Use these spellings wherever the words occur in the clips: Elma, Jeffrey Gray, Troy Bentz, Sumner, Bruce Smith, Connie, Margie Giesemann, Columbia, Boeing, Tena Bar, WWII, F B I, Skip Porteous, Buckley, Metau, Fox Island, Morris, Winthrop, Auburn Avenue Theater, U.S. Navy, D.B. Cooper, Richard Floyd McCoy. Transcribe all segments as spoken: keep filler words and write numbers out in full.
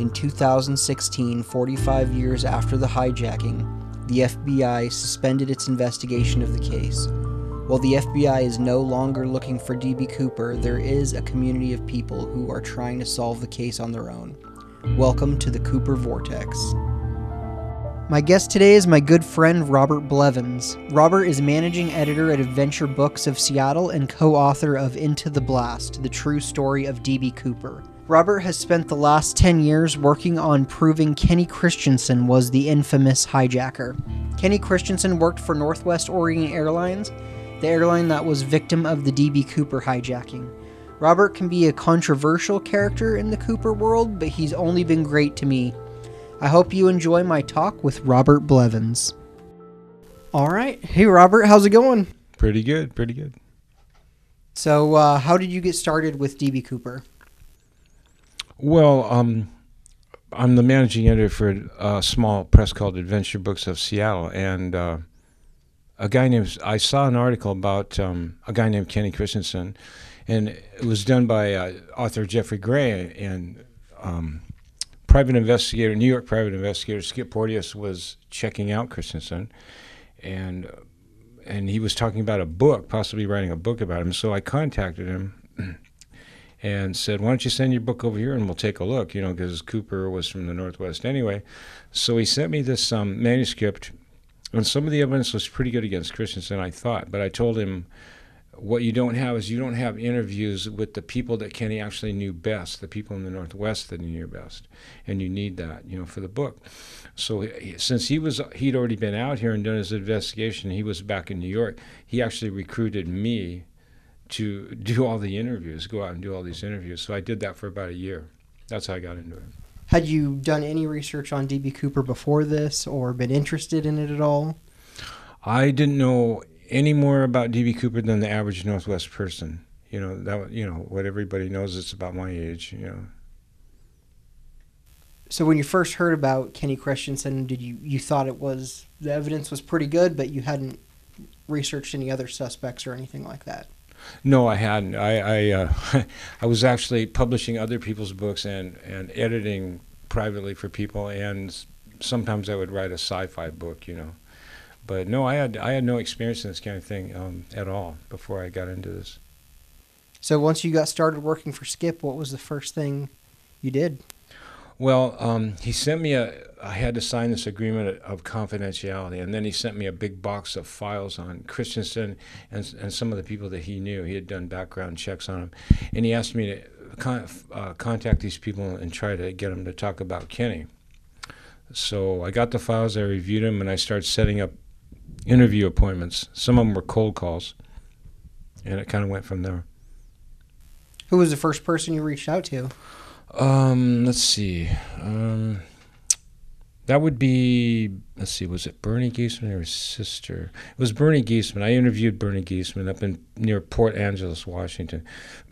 In two thousand sixteen, forty-five years after the hijacking, the F B I suspended its investigation of the case. While the F B I is no longer looking for D B. Cooper, there is a community of people who are trying to solve the case on their own. Welcome to the Cooper Vortex. My guest today is my good friend Robert Blevins. Robert is managing editor at Adventure Books of Seattle and co-author of Into the Blast, The True Story of D B. Cooper. Robert has spent the last ten years working on proving Kenny Christiansen was the infamous hijacker. Kenny Christiansen worked for Northwest Orient Airlines, the airline that was victim of the D B. Cooper hijacking. Robert can be a controversial character in the Cooper world, but he's only been great to me. I hope you enjoy my talk with Robert Blevins. All right. Hey, Robert, how's it going? Pretty good, pretty good. So uh, how did you get started with D B. Cooper? Well, um, I'm the managing editor for a small press called Adventure Books of Seattle, and uh, a guy named, I saw an article about um, a guy named Kenny Christiansen, and it was done by uh, author Jeffrey Gray, and um, private investigator, New York private investigator Skip Porteous was checking out Christiansen, and and he was talking about a book, possibly writing a book about him, so I contacted him. And said, why don't you send your book over here and we'll take a look, you know, because Cooper was from the Northwest anyway. So he sent me this um, manuscript, and some of the evidence was pretty good against Christiansen, I thought. But I told him, what you don't have is you don't have interviews with the people that Kenny actually knew best, the people in the Northwest that he knew best, and you need that, you know, for the book. So he, since he was, he'd already been out here and done his investigation, he was back in New York, he actually recruited me to do all the interviews, go out and do all these interviews. So I did that for about a year. That's how I got into it. Had you done any research on D B. Cooper before this or been interested in it at all? I didn't know any more about D B. Cooper than the average Northwest person. You know, that, you know, what everybody knows, it's about my age, you know. So when you first heard about Kenny Christiansen, did you, you thought it was, the evidence was pretty good, but you hadn't researched any other suspects or anything like that? No, I hadn't. I I, uh, I was actually publishing other people's books and, and editing privately for people, and sometimes I would write a sci-fi book, you know. But no, I had I had no experience in this kind of thing um, at all before I got into this. So once you got started working for Skip, what was the first thing you did? Well, um, he sent me a, I had to sign this agreement of confidentiality, and then he sent me a big box of files on Christiansen and, and some of the people that he knew. He had done background checks on him, and he asked me to con uh, contact these people and try to get them to talk about Kenny. So I got the files, I reviewed them, and I started setting up interview appointments. Some of them were cold calls, and it kind of went from there. Who was the first person you reached out to? Um, let's see. Um, that would be, let's see, was it Bernie Giesemann or his sister? It was Bernie Giesemann. I interviewed Bernie Giesemann up in near Port Angeles, Washington.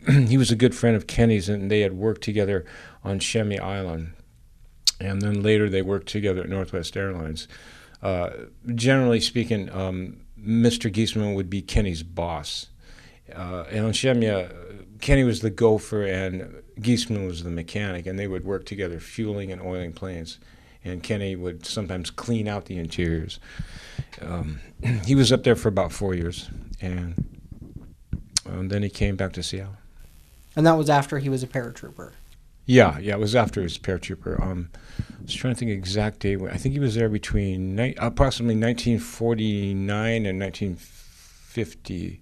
He was a good friend of Kenny's, and they had worked together on Shemya Island. And then later they worked together at Northwest Airlines. Uh, generally speaking, um, Mister Giesemann would be Kenny's boss. Uh, and on Shemya, Kenny was the gopher and Giesemann was the mechanic, and they would work together fueling and oiling planes, and Kenny would sometimes clean out the interiors. Um, he was up there for about four years, and um, then he came back to Seattle. And that was after he was a paratrooper? Yeah, yeah, it was after he was a paratrooper. Um, I was trying to think exact day. I think he was there between approximately nineteen forty-nine and nineteen fifty.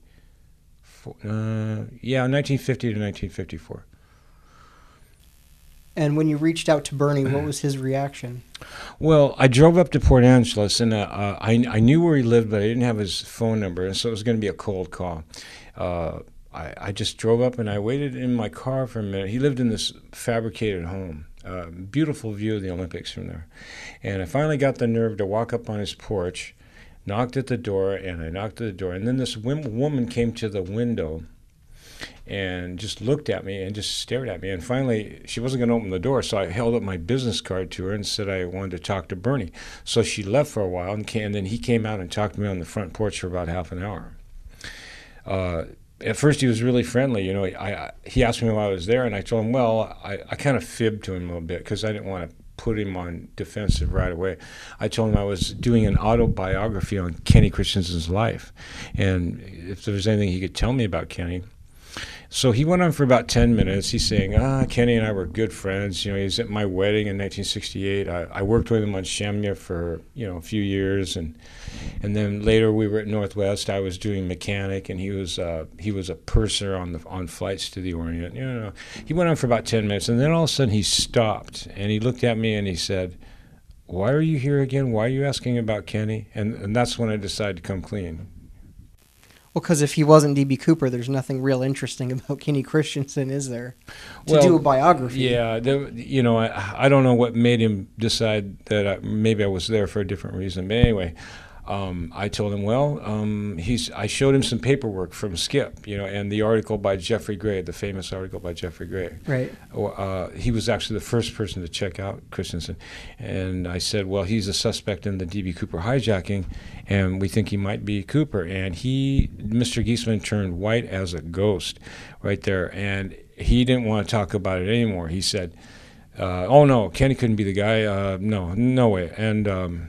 Uh, yeah, nineteen fifty to nineteen fifty-four. And when you reached out to Bernie, what was his reaction? Well, I drove up to Port Angeles, and uh, uh, I, I knew where he lived, but I didn't have his phone number, and so it was going to be a cold call. Uh, I, I just drove up, and I waited in my car for a minute. He lived in this fabricated home, Uh, beautiful view of the Olympics from there. And I finally got the nerve to walk up on his porch, knocked at the door, and I knocked at the door. And then this woman came to the window and just looked at me and just stared at me. And finally, she wasn't going to open the door, so I held up my business card to her and said I wanted to talk to Bernie. So she left for a while, and, came, and then he came out and talked to me on the front porch for about half an hour. Uh, At first, he was really friendly. You know, I, I, he asked me why I was there, and I told him, well, I, I kind of fibbed to him a little bit because I didn't want to put him on defensive right away. I told him I was doing an autobiography on Kenny Christiansen's life, and if there was anything he could tell me about Kenny. So he went on for about ten minutes. He's saying, ah, Kenny and I were good friends. You know, he was at my wedding in nineteen sixty-eight. I, I worked with him on Shemya for, you know, a few years. And and then later we were at Northwest. I was doing mechanic, and he was uh, he was a purser on the on flights to the Orient. You know, he went on for about ten minutes, and then all of a sudden he stopped, and he looked at me, and he said, why are you here again? Why are you asking about Kenny? And, and that's when I decided to come clean. Well, because if he wasn't D B. Cooper, there's nothing real interesting about Kenny Christiansen, is there? To well, do a biography. Yeah, there, you know, I, I don't know what made him decide that I, maybe I was there for a different reason. But anyway, um, I told him, well, um, he's. I showed him some paperwork from Skip, you know, and the article by Jeffrey Gray, the famous article by Jeffrey Gray. Right. Uh, he was actually the first person to check out Christiansen. And I said, well, he's a suspect in the D B. Cooper hijacking, and we think he might be Cooper. And he, Mister Giesemann, turned white as a ghost right there. And he didn't want to talk about it anymore. He said, uh, oh, no, Kenny couldn't be the guy. Uh, no, no way. And um,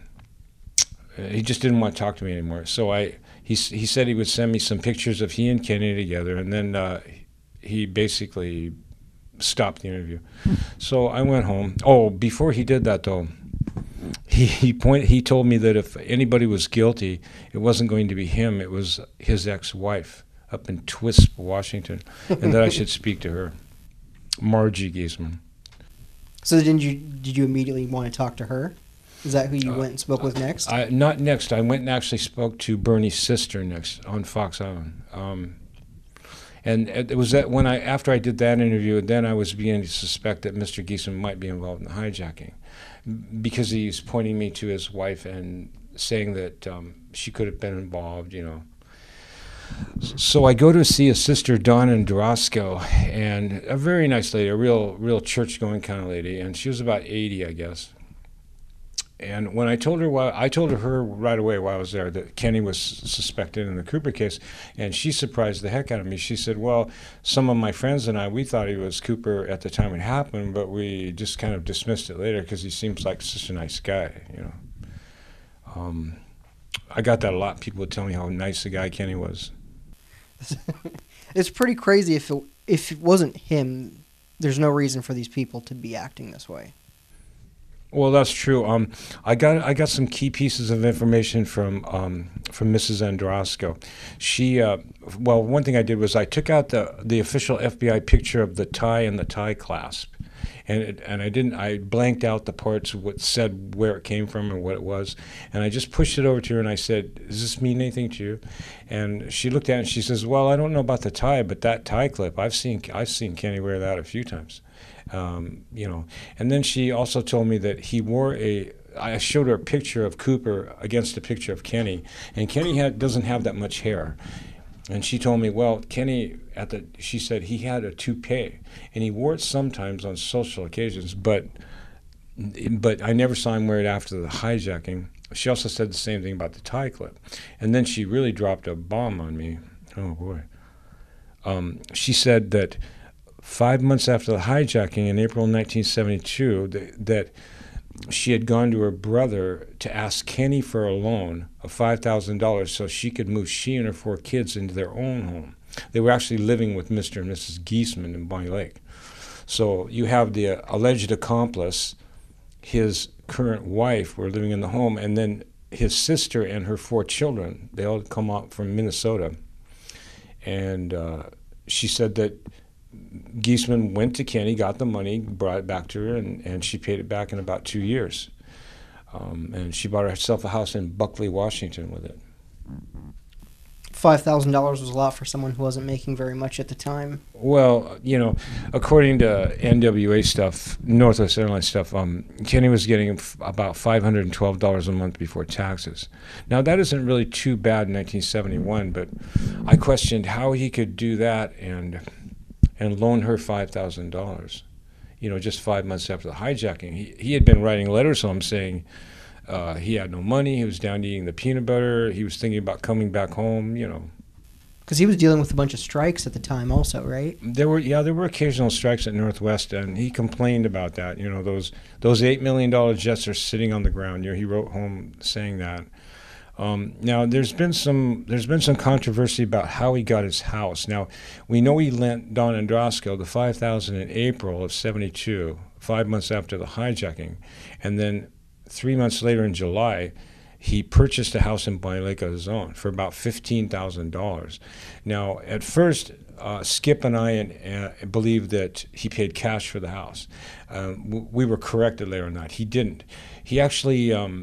he just didn't want to talk to me anymore. So I, he, he said he would send me some pictures of he and Kenny together. And then uh, he basically stopped the interview. So I went home. Oh, before he did that, though, He he point he told me that if anybody was guilty, it wasn't going to be him. It was his ex-wife up in Twisp, Washington, and that I should speak to her, Margie Giesemann. So didn't you did you immediately want to talk to her? Is that who you uh, went and spoke uh, with next? I, not next. I went and actually spoke to Bernie's sister next on Fox Island. Um, and it was that when I after I did that interview, then I was beginning to suspect that Mister Giesemann might be involved in the hijacking, because he's pointing me to his wife and saying that um, she could have been involved, you know. So I go to see his sister, Dawn Androsko, and a very nice lady, a real real church-going kind of lady, and she was about eighty, I guess. And when I told her, why, I told her right away while I was there that Kenny was suspected in the Cooper case, and she surprised the heck out of me. She said, well, some of my friends and I, we thought he was Cooper at the time it happened, but we just kind of dismissed it later because he seems like such a nice guy, you know. Um, I got that a lot. People would tell me how nice a guy Kenny was. It's pretty crazy. If it, if it wasn't him, there's no reason for these people to be acting this way. Well, that's true. Um, I got I got some key pieces of information from um, from Missus Androsko. She uh, well, one thing I did was I took out the the official F B I picture of the tie and the tie clasp, and it, and I didn't I blanked out the parts what said where it came from and what it was, and I just pushed it over to her and I said, does this mean anything to you? And she looked at it and she says, well, I don't know about the tie, but that tie clip I've seen I've seen Kenny wear that a few times. Um, you know, and then she also told me that he wore a. I showed her a picture of Cooper against a picture of Kenny, and Kenny had doesn't have that much hair, and she told me, well, Kenny at the. She said he had a toupee, and he wore it sometimes on social occasions, but but I never saw him wear it after the hijacking. She also said the same thing about the tie clip, and then she really dropped a bomb on me. Oh boy, um, she said that. Five months after the hijacking in April nineteen seventy-two, th that she had gone to her brother to ask Kenny for a loan of five thousand dollars so she could move she and her four kids into their own home. They were actually living with Mister and Missus Giesemann in Bonnie Lake. So you have the uh, alleged accomplice, his current wife were living in the home, and then his sister and her four children. They all come out from Minnesota. And uh, she said that Giesemann went to Kenny, got the money, brought it back to her, and, and she paid it back in about two years. Um, and she bought herself a house in Buckley, Washington with it. five thousand dollars was a lot for someone who wasn't making very much at the time. Well, you know, according to N W A stuff, Northwest Airlines stuff, um, Kenny was getting about five hundred twelve dollars a month before taxes. Now, that isn't really too bad in nineteen seventy-one, but I questioned how he could do that and and loan her five thousand dollars, you know, just five months after the hijacking. He, he had been writing letters home saying, Uh, he had no money, he was down to eating the peanut butter, he was thinking about coming back home, you know. Because he was dealing with a bunch of strikes at the time also, right? There were, yeah, there were occasional strikes at Northwest, and he complained about that. You know, those those eight million dollar jets are sitting on the ground. You know, he wrote home saying that. Um, now, there's been some there's been some controversy about how he got his house. Now, we know he lent Dawn Androsko the five thousand dollars in April of seventy-two, five months after the hijacking, and then three months later in July, he purchased a house in Bonnie Lake of his own for about fifteen thousand dollars. Now, at first, uh, Skip and I and, uh, believed that he paid cash for the house. Um, w we were corrected later on that. He didn't. He actually um,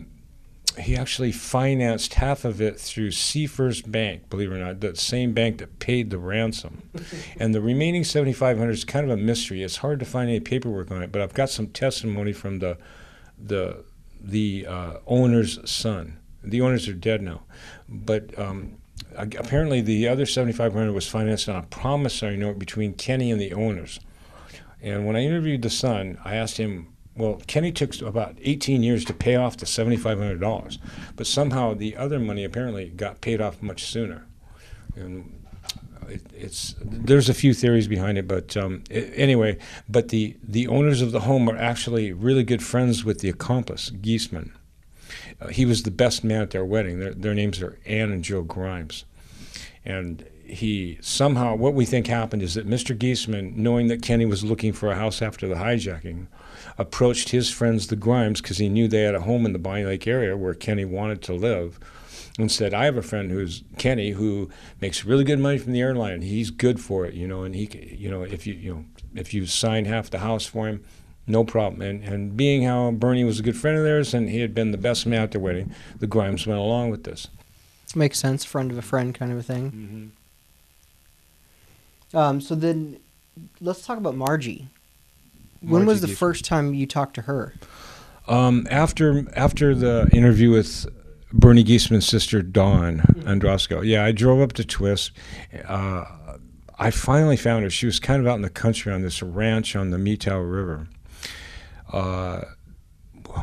he actually financed half of it through Seafirst Bank, believe it or not, the same bank that paid the ransom. And the remaining seventy-five hundred dollars is kind of a mystery. It's hard to find any paperwork on it, but I've got some testimony from the the the uh, owner's son. The owners are dead now, but um, apparently the other seventy-five hundred was financed on a promissory note between Kenny and the owners. And when I interviewed the son, I asked him, well, Kenny took about eighteen years to pay off the seventy-five hundred dollars, but somehow the other money apparently got paid off much sooner. And it, it's there's a few theories behind it, but um, it, anyway, but the the owners of the home are actually really good friends with the accomplice, Giesemann. Uh, he was the best man at their wedding. Their, their names are Ann and Joe Grimes. And he somehow, what we think happened is that Mister Giesemann, knowing that Kenny was looking for a house after the hijacking, approached his friends, the Grimes, because he knew they had a home in the Bonnie Lake area where Kenny wanted to live, and said, I have a friend who's Kenny who makes really good money from the airline. He's good for it, you know, and he, you know, if you, you know, if you sign half the house for him, no problem. And, and being how Bernie was a good friend of theirs and he had been the best man at their wedding, the Grimes went along with this. Makes sense, friend of a friend kind of a thing. Mm-hmm. Um, so then let's talk about Margie. Margie when was the first time you talked to her? Um, after, after the interview with Bernie Giesemann's sister, Dawn Androsko. Yeah, I drove up to Twisp. Uh, I finally found her. She was kind of out in the country on this ranch on the Metau River. Uh,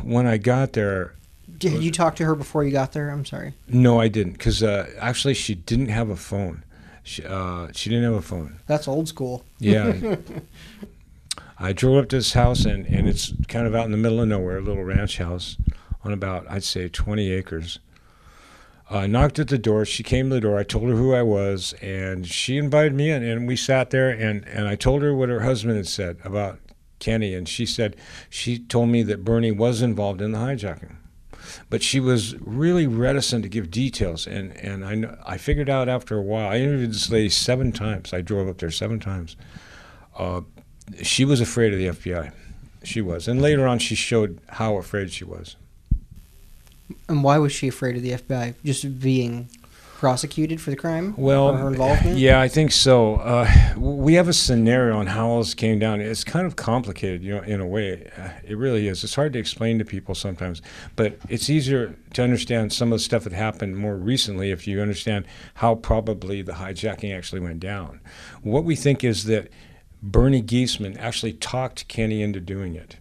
when I got there... Did you talk to her before you got there? I'm sorry. No, I didn't, because uh, actually she didn't have a phone. She, uh, she didn't have a phone. That's old school. Yeah. I drove up to this house, and, and it's kind of out in the middle of nowhere, a little ranch house, on about, I'd say, twenty acres. I uh, knocked at the door. She came to the door. I told her who I was, and she invited me in, and we sat there, and, and I told her what her husband had said about Kenny, and she said she told me that Bernie was involved in the hijacking. But she was really reticent to give details, and, and I, I figured out after a while. I interviewed this lady seven times. I drove up there seven times. Uh, she was afraid of the F B I. She was. And later on, she showed how afraid she was. And why was she afraid of the F B I? Just being prosecuted for the crime? Well, her involvement? Yeah, I think so. Uh, we have a scenario on how all this came down. It's kind of complicated, you know, in a way. Uh, it really is. It's hard to explain to people sometimes, but it's easier to understand some of the stuff that happened more recently if you understand how probably the hijacking actually went down. What we think is that Bernie Giesemann actually talked Kenny into doing it.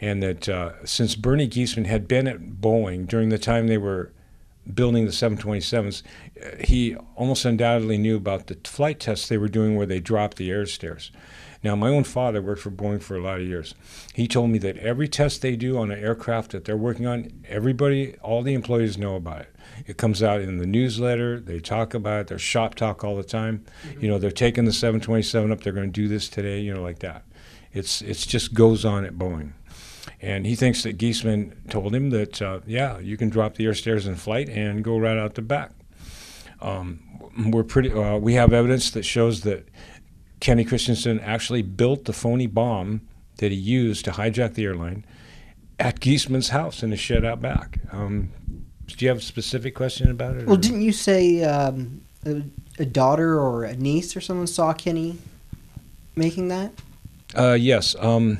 And that uh, since Bernie Giesemann had been at Boeing during the time they were building the seven twenty-sevens, he almost undoubtedly knew about the flight tests they were doing where they dropped the air stairs. Now, my own father worked for Boeing for a lot of years. He told me that every test they do on an aircraft that they're working on, everybody, all the employees know about it. It comes out in the newsletter. They talk about it. There's shop talk all the time. Mm-hmm. You know, they're taking the seven twenty-seven up. They're going to do this today, you know, like that. It's, it's just goes on at Boeing. And he thinks that Giesemann told him that, uh, yeah, you can drop the air stairs in flight and go right out the back. Um, we're pretty, uh, we have evidence that shows that Kenny Christiansen actually built the phony bomb that he used to hijack the airline at Giesemann's house in the shed out back. Um, do you have a specific question about it? Well, or? Didn't you say um, a, a daughter or a niece or someone saw Kenny making that? Uh, yes. Um,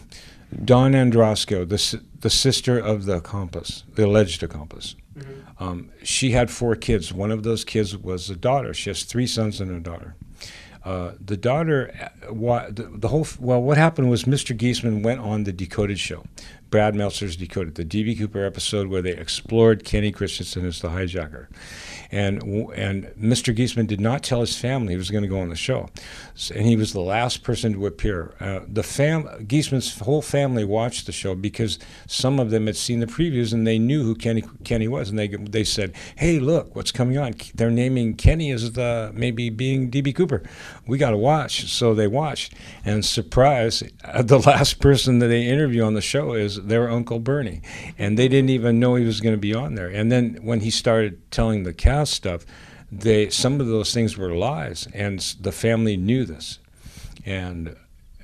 Dawn Androsko, the, the sister of the accomplice, the alleged accomplice. Mm-hmm. Um, she had four kids. One of those kids was a daughter. She has three sons and a daughter. Uh, the daughter, the, the whole, well, what happened was Mister Giesemann went on the Decoded show, Brad Meltzer's Decoded, the D B. Cooper episode where they explored Kenny Christiansen as the hijacker. And, and Mister Giesemann did not tell his family he was going to go on the show. And he was the last person to appear. Uh, the fam Giesemann's whole family watched the show because some of them had seen the previews and they knew who Kenny, Kenny was. And they, they said, hey, look, what's coming on? They're naming Kenny as the maybe being D B. Cooper. We got to watch. So they watched. And surprise, uh, the last person that they interview on the show is their Uncle Bernie. And they didn't even know he was going to be on there. And then when he started telling the cast stuff, they some of those things were lies, and the family knew this. And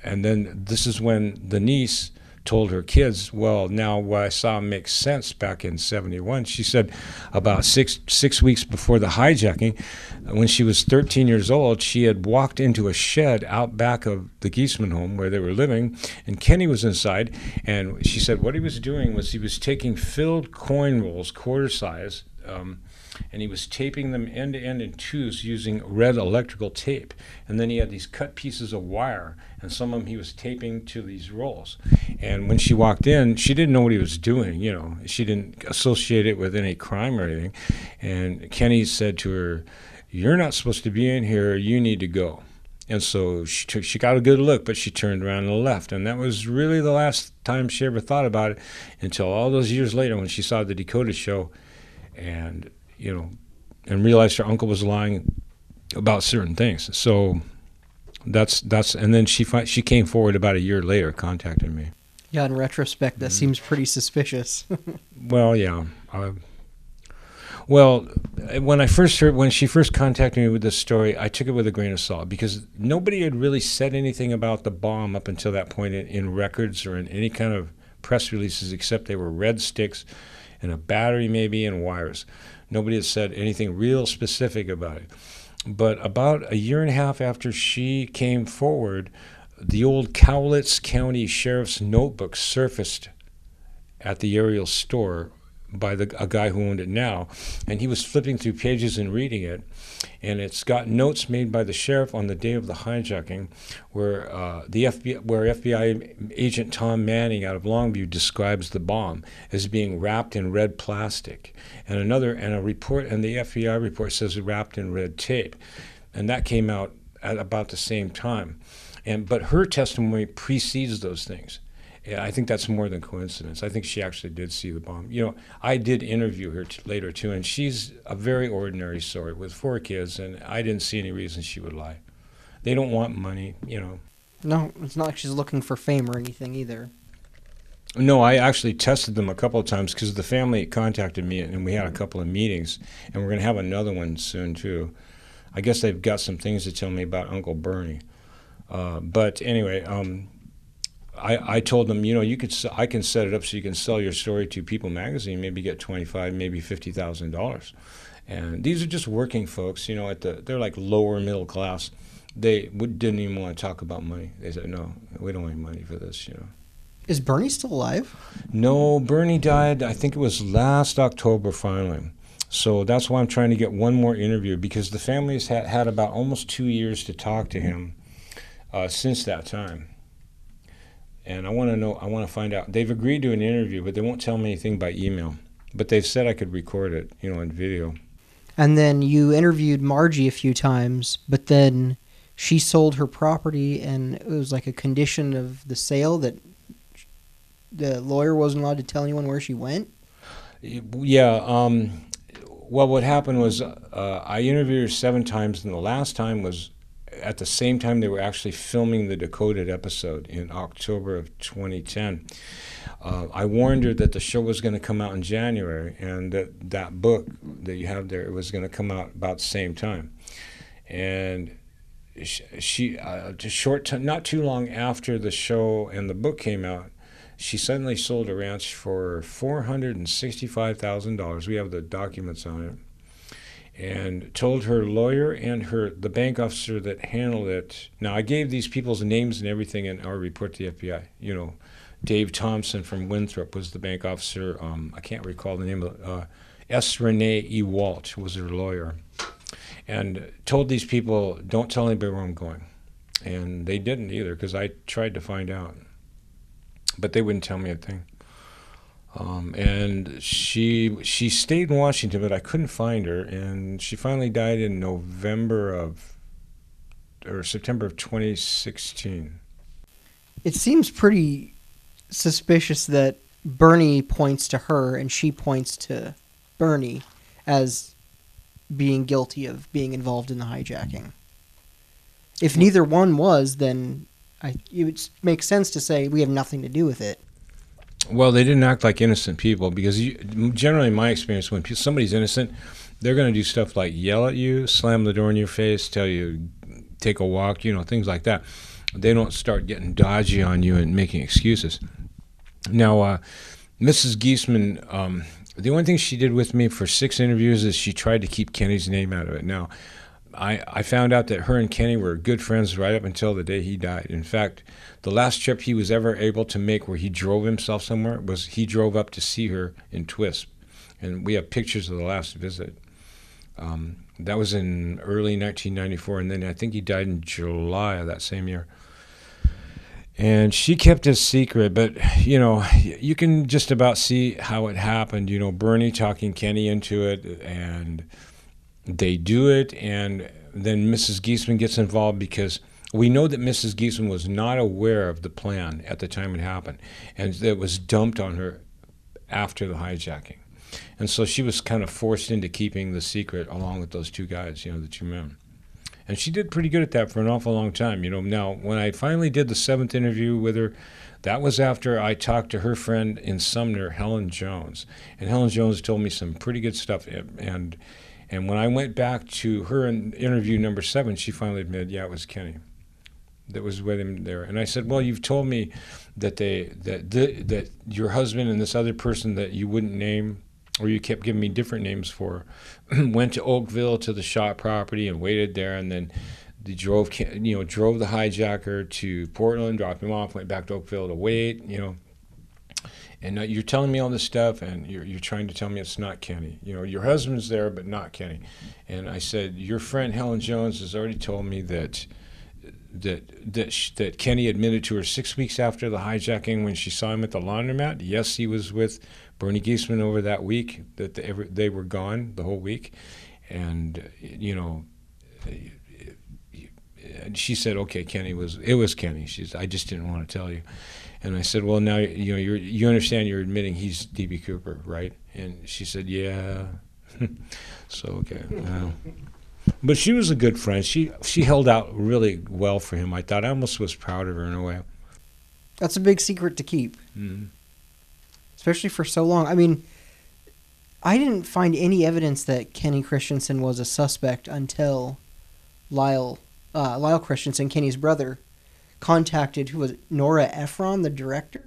and then this is when the niece told her kids, well, now what I saw makes sense back in seventy-one. She said about six six weeks before the hijacking, when she was thirteen years old, she had walked into a shed out back of the Giesemann home where they were living, and Kenny was inside, and she said what he was doing was he was taking filled coin rolls, quarter size, um, and he was taping them end to end in twos using red electrical tape. And then he had these cut pieces of wire, and some of them he was taping to these rolls. And when she walked in, she didn't know what he was doing, you know. She didn't associate it with any crime or anything. And Kenny said to her, "You're not supposed to be in here. You need to go." And so she, took, she got a good look, but she turned around and left. And that was really the last time she ever thought about it until all those years later when she saw the Dakota show and... you know, and realized her uncle was lying about certain things. So that's that's, and then she fi she came forward about a year later, contacted me. Yeah, in retrospect, that mm. seems pretty suspicious. Well, yeah. Uh, well, when I first heard, when she first contacted me with this story, I took it with a grain of salt because nobody had really said anything about the bomb up until that point in, in records or in any kind of press releases, except they were red sticks and a battery maybe and wires. Nobody had said anything real specific about it. But about a year and a half after she came forward, the old Cowlitz County Sheriff's notebook surfaced at the Ariel store by the, a guy who owned it now. And he was flipping through pages and reading it. And it's got notes made by the sheriff on the day of the hijacking where, uh, the F B I, where F B I agent Tom Manning out of Longview describes the bomb as being wrapped in red plastic. And another, and a report, and the F B I report says wrapped in red tape. And that came out at about the same time. And, but her testimony precedes those things. Yeah, I think that's more than coincidence. I think she actually did see the bomb. You know, I did interview her t later, too, and she's a very ordinary sort with four kids, and I didn't see any reason she would lie. They don't want money, you know. No, it's not like she's looking for fame or anything either. No, I actually tested them a couple of times because the family contacted me, and we had a couple of meetings, and we're going to have another one soon, too. I guess they've got some things to tell me about Uncle Bernie. Uh, but anyway... Um, I, I told them, you know, you could I can set it up so you can sell your story to People Magazine, maybe get twenty-five, maybe fifty thousand dollars. And these are just working folks, you know, at the they're like lower middle class. They would, didn't even want to talk about money. They said, no, we don't need money for this, you know. Is Bernie still alive? No, Bernie died. I think it was last October, finally. So that's why I'm trying to get one more interview because the family's had had about almost two years to talk to him uh, since that time. And I want to know, I want to find out. They've agreed to an interview, but they won't tell me anything by email. But they've said I could record it, you know, in video. And then you interviewed Margie a few times, but then she sold her property, and it was like a condition of the sale that the lawyer wasn't allowed to tell anyone where she went? Yeah. Um, well, what happened was uh, I interviewed her seven times, and the last time was... at the same time they were actually filming the Decoded episode in October of twenty ten. Uh, I warned her that the show was going to come out in January and that that book that you have there, it was going to come out about the same time. And she, she uh, to short time, not too long after the show and the book came out, she suddenly sold a ranch for four hundred sixty-five thousand dollars. We have the documents on it. and told her lawyer and her the bank officer that handled it. Now, I gave these people's names and everything in our report to the F B I. You know, Dave Thompson from Winthrop was the bank officer. Um, I can't recall the name of uh, S. Renee E. Walt was her lawyer, and told these people, don't tell anybody where I'm going. And they didn't either, because I tried to find out. But they wouldn't tell me a thing. Um, and she she stayed in Washington, but I couldn't find her. And she finally died in November of, or September of twenty sixteen. It seems pretty suspicious that Bernie points to her and she points to Bernie as being guilty of being involved in the hijacking. If neither one was, then I, it would make sense to say we have nothing to do with it. Well, they didn't act like innocent people, because you, generally in my experience, when somebody's innocent, they're going to do stuff like yell at you, slam the door in your face, tell you, take a walk, you know, things like that. They don't start getting dodgy on you and making excuses. Now, uh, Missus Giesemann, um, the only thing she did with me for six interviews is she tried to keep Kenny's name out of it. Now, I, I found out that her and Kenny were good friends right up until the day he died. In fact, the last trip he was ever able to make where he drove himself somewhere was he drove up to see her in Twisp. And we have pictures of the last visit. Um, that was in early nineteen ninety-four, and then I think he died in July of that same year. And she kept his secret, but, you know, you can just about see how it happened. You know, Bernie talking Kenny into it, and they do it, and then Missus Giesemann gets involved, because we know that Missus Giesemann was not aware of the plan at the time it happened, and it was dumped on her after the hijacking. And so she was kind of forced into keeping the secret along with those two guys, you know, the two men. And she did pretty good at that for an awful long time, you know. Now, when I finally did the seventh interview with her, that was after I talked to her friend in Sumner, Helen Jones. And Helen Jones told me some pretty good stuff, and, and And when I went back to her in interview number seven, she finally admitted, yeah, it was Kenny that was with him there. And I said, well, you've told me that they that the, that your husband and this other person that you wouldn't name, or you kept giving me different names for, went to Oakville to the Schott property and waited there, and then they drove, you know, drove the hijacker to Portland, dropped him off, went back to Oakville to wait, you know. And you're telling me all this stuff, and you're, you're trying to tell me it's not Kenny. You know, your husband's there, but not Kenny. And I said, your friend Helen Jones has already told me that that that, sh that Kenny admitted to her six weeks after the hijacking when she saw him at the laundromat. Yes, he was with Bernie Giesemann over that week. That they, ever, they were gone the whole week. And, you know, she said, okay, Kenny was, it was Kenny. She said, I just didn't want to tell you. And I said, well, now, you know, you you understand you're admitting he's D B Cooper, right? And she said, yeah. So, okay. Wow. But she was a good friend. She she held out really well for him. I thought I almost was proud of her in a way. That's a big secret to keep. Mm-hmm. Especially for so long. I mean, I didn't find any evidence that Kenny Christiansen was a suspect until Lyle, uh, Lyle Christiansen, Kenny's brother, contacted, who was Nora Ephron, the director?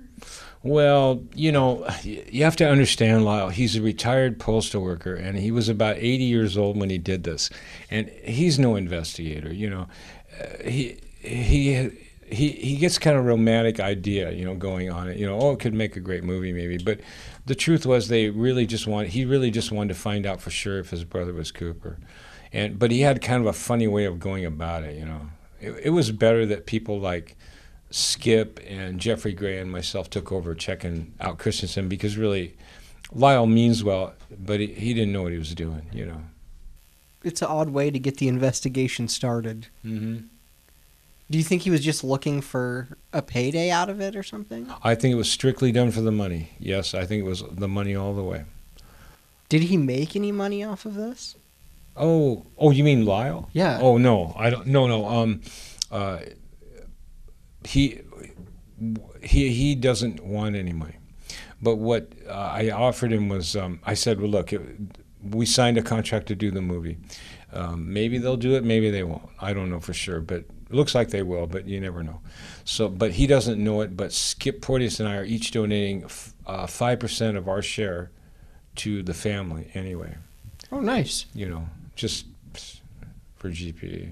Well, you know, you have to understand Lyle. He's a retired postal worker, and he was about eighty years old when he did this. And he's no investigator, you know. Uh, he, he, he, he gets kind of romantic idea, you know, going on it. You know, oh, it could make a great movie maybe. But the truth was they really just wanted, he really just wanted to find out for sure if his brother was Cooper. And, but he had kind of a funny way of going about it, you know. It, it was better that people like Skip and Jeffrey Gray and myself took over checking out Christiansen, because really Lyle means well, but he, he didn't know what he was doing, you know. It's an odd way to get the investigation started. Mm-hmm. Do you think he was just looking for a payday out of it or something? I think it was strictly done for the money. Yes, I think it was the money all the way. Did he make any money off of this? Oh, oh, you mean Lyle? Yeah. Oh no, I don't. No, no. Um, uh, he he he doesn't want any money. But what uh, I offered him was, um, I said, well, look, it, we signed a contract to do the movie. Um, maybe they'll do it, maybe they won't. I don't know for sure, but it looks like they will. But you never know. So, but he doesn't know it. But Skip Porteous and I are each donating f uh, five percent of our share to the family anyway. Oh, nice. You know. just for G P.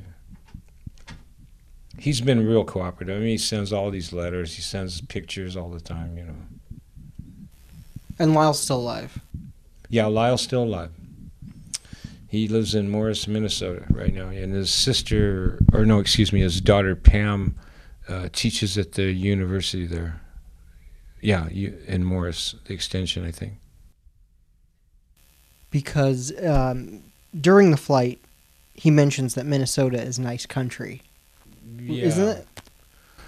He's been real cooperative. I mean, he sends all these letters. He sends pictures all the time, you know. And Lyle's still alive. Yeah, Lyle's still alive. He lives in Morris, Minnesota right now. And his sister, or no, excuse me, his daughter Pam uh, teaches at the university there. Yeah, you, in Morris, the extension, I think. Because um, during the flight, he mentions that Minnesota is nice country. Yeah. Isn't it?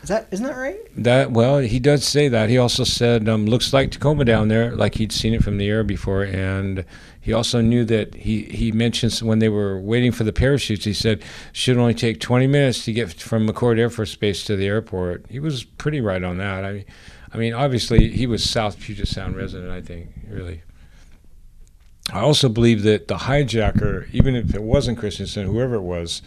Is that, isn't that right? That, well, he does say that. He also said, um, looks like Tacoma down there, like he'd seen it from the air before. And he also knew that he, he mentions when they were waiting for the parachutes, he said, should only take twenty minutes to get from McCord Air Force Base to the airport. He was pretty right on that. I mean, I mean, obviously, he was South Puget Sound resident, I think, really. I also believe that the hijacker, even if it wasn't Christiansen, whoever it was,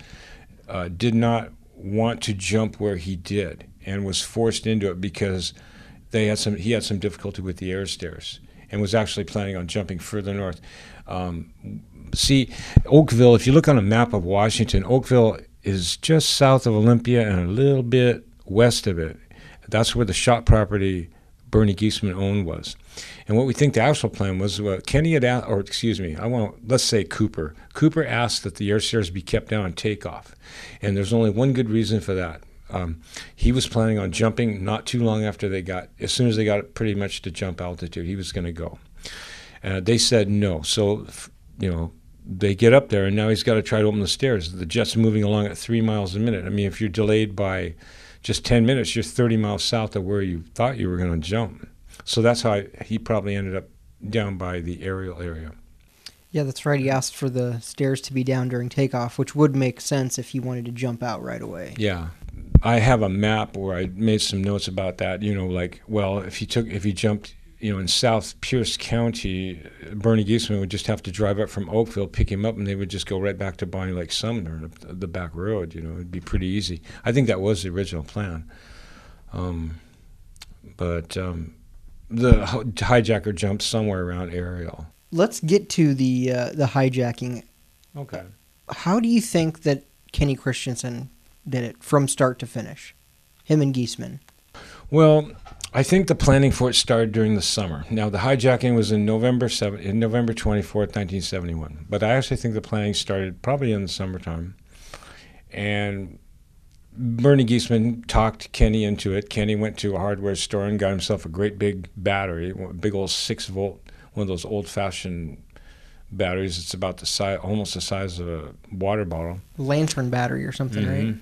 uh, did not want to jump where he did and was forced into it because they had some, he had some difficulty with the air stairs and was actually planning on jumping further north. Um, see, Oakville, if you look on a map of Washington, Oakville is just south of Olympia and a little bit west of it. That's where the shop property Bernie Giesemann owned was. And what we think the actual plan was, well, Kenny had asked, or excuse me, I want let's say Cooper. Cooper asked that the air stairs be kept down on takeoff. And there's only one good reason for that. Um, he was planning on jumping not too long after they got, as soon as they got pretty much to jump altitude, he was going to go. Uh, they said no. So, you know, they get up there and now he's got to try to open the stairs. The jet's moving along at three miles a minute. I mean, if you're delayed by just ten minutes, you're thirty miles south of where you thought you were going to jump. So that's how I, he probably ended up down by the Ariel area. Yeah, that's right. He asked for the stairs to be down during takeoff, which would make sense if he wanted to jump out right away. Yeah. I have a map where I made some notes about that, you know, like, well, if he took, if he jumped, you know, in South Pierce County, Bernie Giesemann would just have to drive up from Oakville, pick him up, and they would just go right back to Bonnie Lake, Sumner, the back road. You know, it'd be pretty easy. I think that was the original plan. Um, but um, the hijacker jumped somewhere around Ariel. Let's get to the uh, the hijacking. Okay. How do you think that Kenny Christiansen did it from start to finish? Him and Giesemann. Well, I think the planning for it started during the summer. Now, the hijacking was in November twenty-fourth, nineteen seventy-one. But I actually think the planning started probably in the summertime. And Bernie Giesemann talked Kenny into it. Kenny went to a hardware store and got himself a great big battery, a big old six-volt, one of those old-fashioned batteries. It's about the size, almost the size of a water bottle. Lantern battery or something, mm-hmm. right?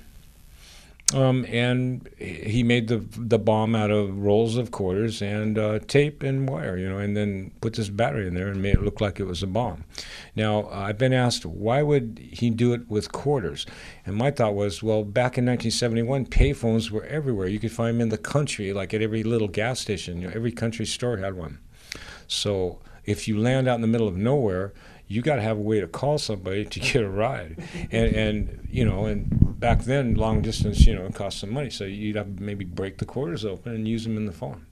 Um, and he made the the bomb out of rolls of quarters and uh, tape and wire, you know, and then put this battery in there and made it look like it was a bomb. Now, uh, I've been asked, why would he do it with quarters? And my thought was, well, back in nineteen seventy-one, payphones were everywhere. You could find them in the country, like at every little gas station. You know, every country store had one. So if you land out in the middle of nowhere, you got to have a way to call somebody to get a ride. And, and you know, and back then, long distance, you know, it cost some money. So you'd have to maybe break the quarters open and use them in the phone.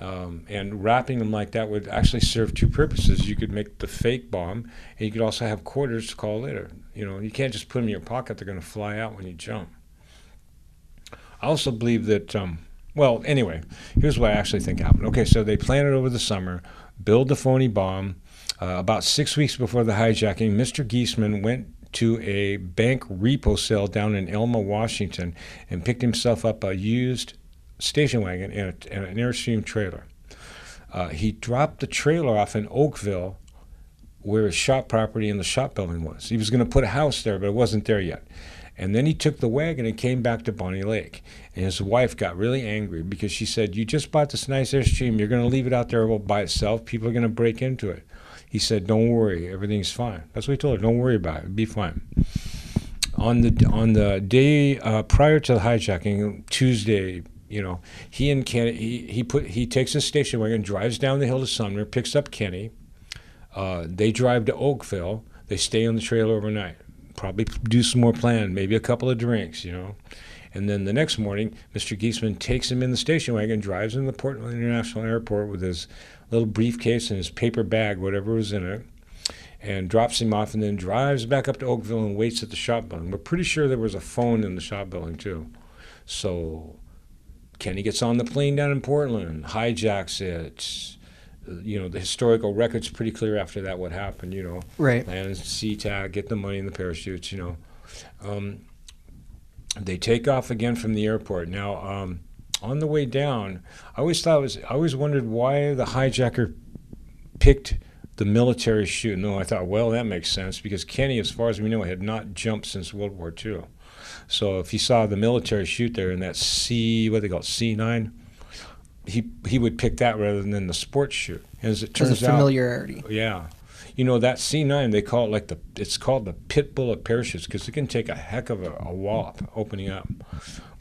Um, and wrapping them like that would actually serve two purposes. You could make the fake bomb, and you could also have quarters to call later. You know, you can't just put them in your pocket. They're going to fly out when you jump. I also believe that, um, well, anyway, here's what I actually think happened. Okay, so they planned it over the summer, build the phony bomb. Uh, about six weeks before the hijacking, Mister Giesemann went to a bank repo sale down in Elma, Washington, and picked himself up a used station wagon and, a, and an Airstream trailer. Uh, he dropped the trailer off in Oakville, where his shop property and the shop building was. He was going to put a house there, but it wasn't there yet. And then he took the wagon and came back to Bonnie Lake. And his wife got really angry because she said, you just bought this nice Airstream. You're going to leave it out there by itself. People are going to break into it. He said, don't worry, everything's fine. That's what he told her, don't worry about it, it'll be fine. On the on the day uh, prior to the hijacking, Tuesday, you know, he and Kenny, he, he, put, he takes his station wagon, drives down the hill to Sumner, picks up Kenny. Uh, they drive to Oakville. They stay on the trail overnight, probably do some more planning, maybe a couple of drinks, you know. And then the next morning, Mister Giesemann takes him in the station wagon, drives him to the Portland International Airport with his little briefcase and his paper bag, whatever was in it, and drops him off and then drives back up to Oakville and waits at the shop building. We're pretty sure there was a phone in the shop building too. So Kenny gets on the plane down in Portland, hijacks it. You know, the historical record's pretty clear after that what happened, you know. Right. Land, sea tag, get the money and the parachutes, you know. Um, they take off again from the airport. Now, um, on the way down, I always thought it was, I always wondered why the hijacker picked the military chute. No, I thought, well, that makes sense because Kenny, as far as we know, had not jumped since World War Two. So if he saw the military chute there in that C, what they call it, C nine, he he would pick that rather than the sports chute. As it turns out, familiarity. Yeah, you know that C nine, they call it like the it's called the pit bull of parachutes because it can take a heck of a, a wallop opening up.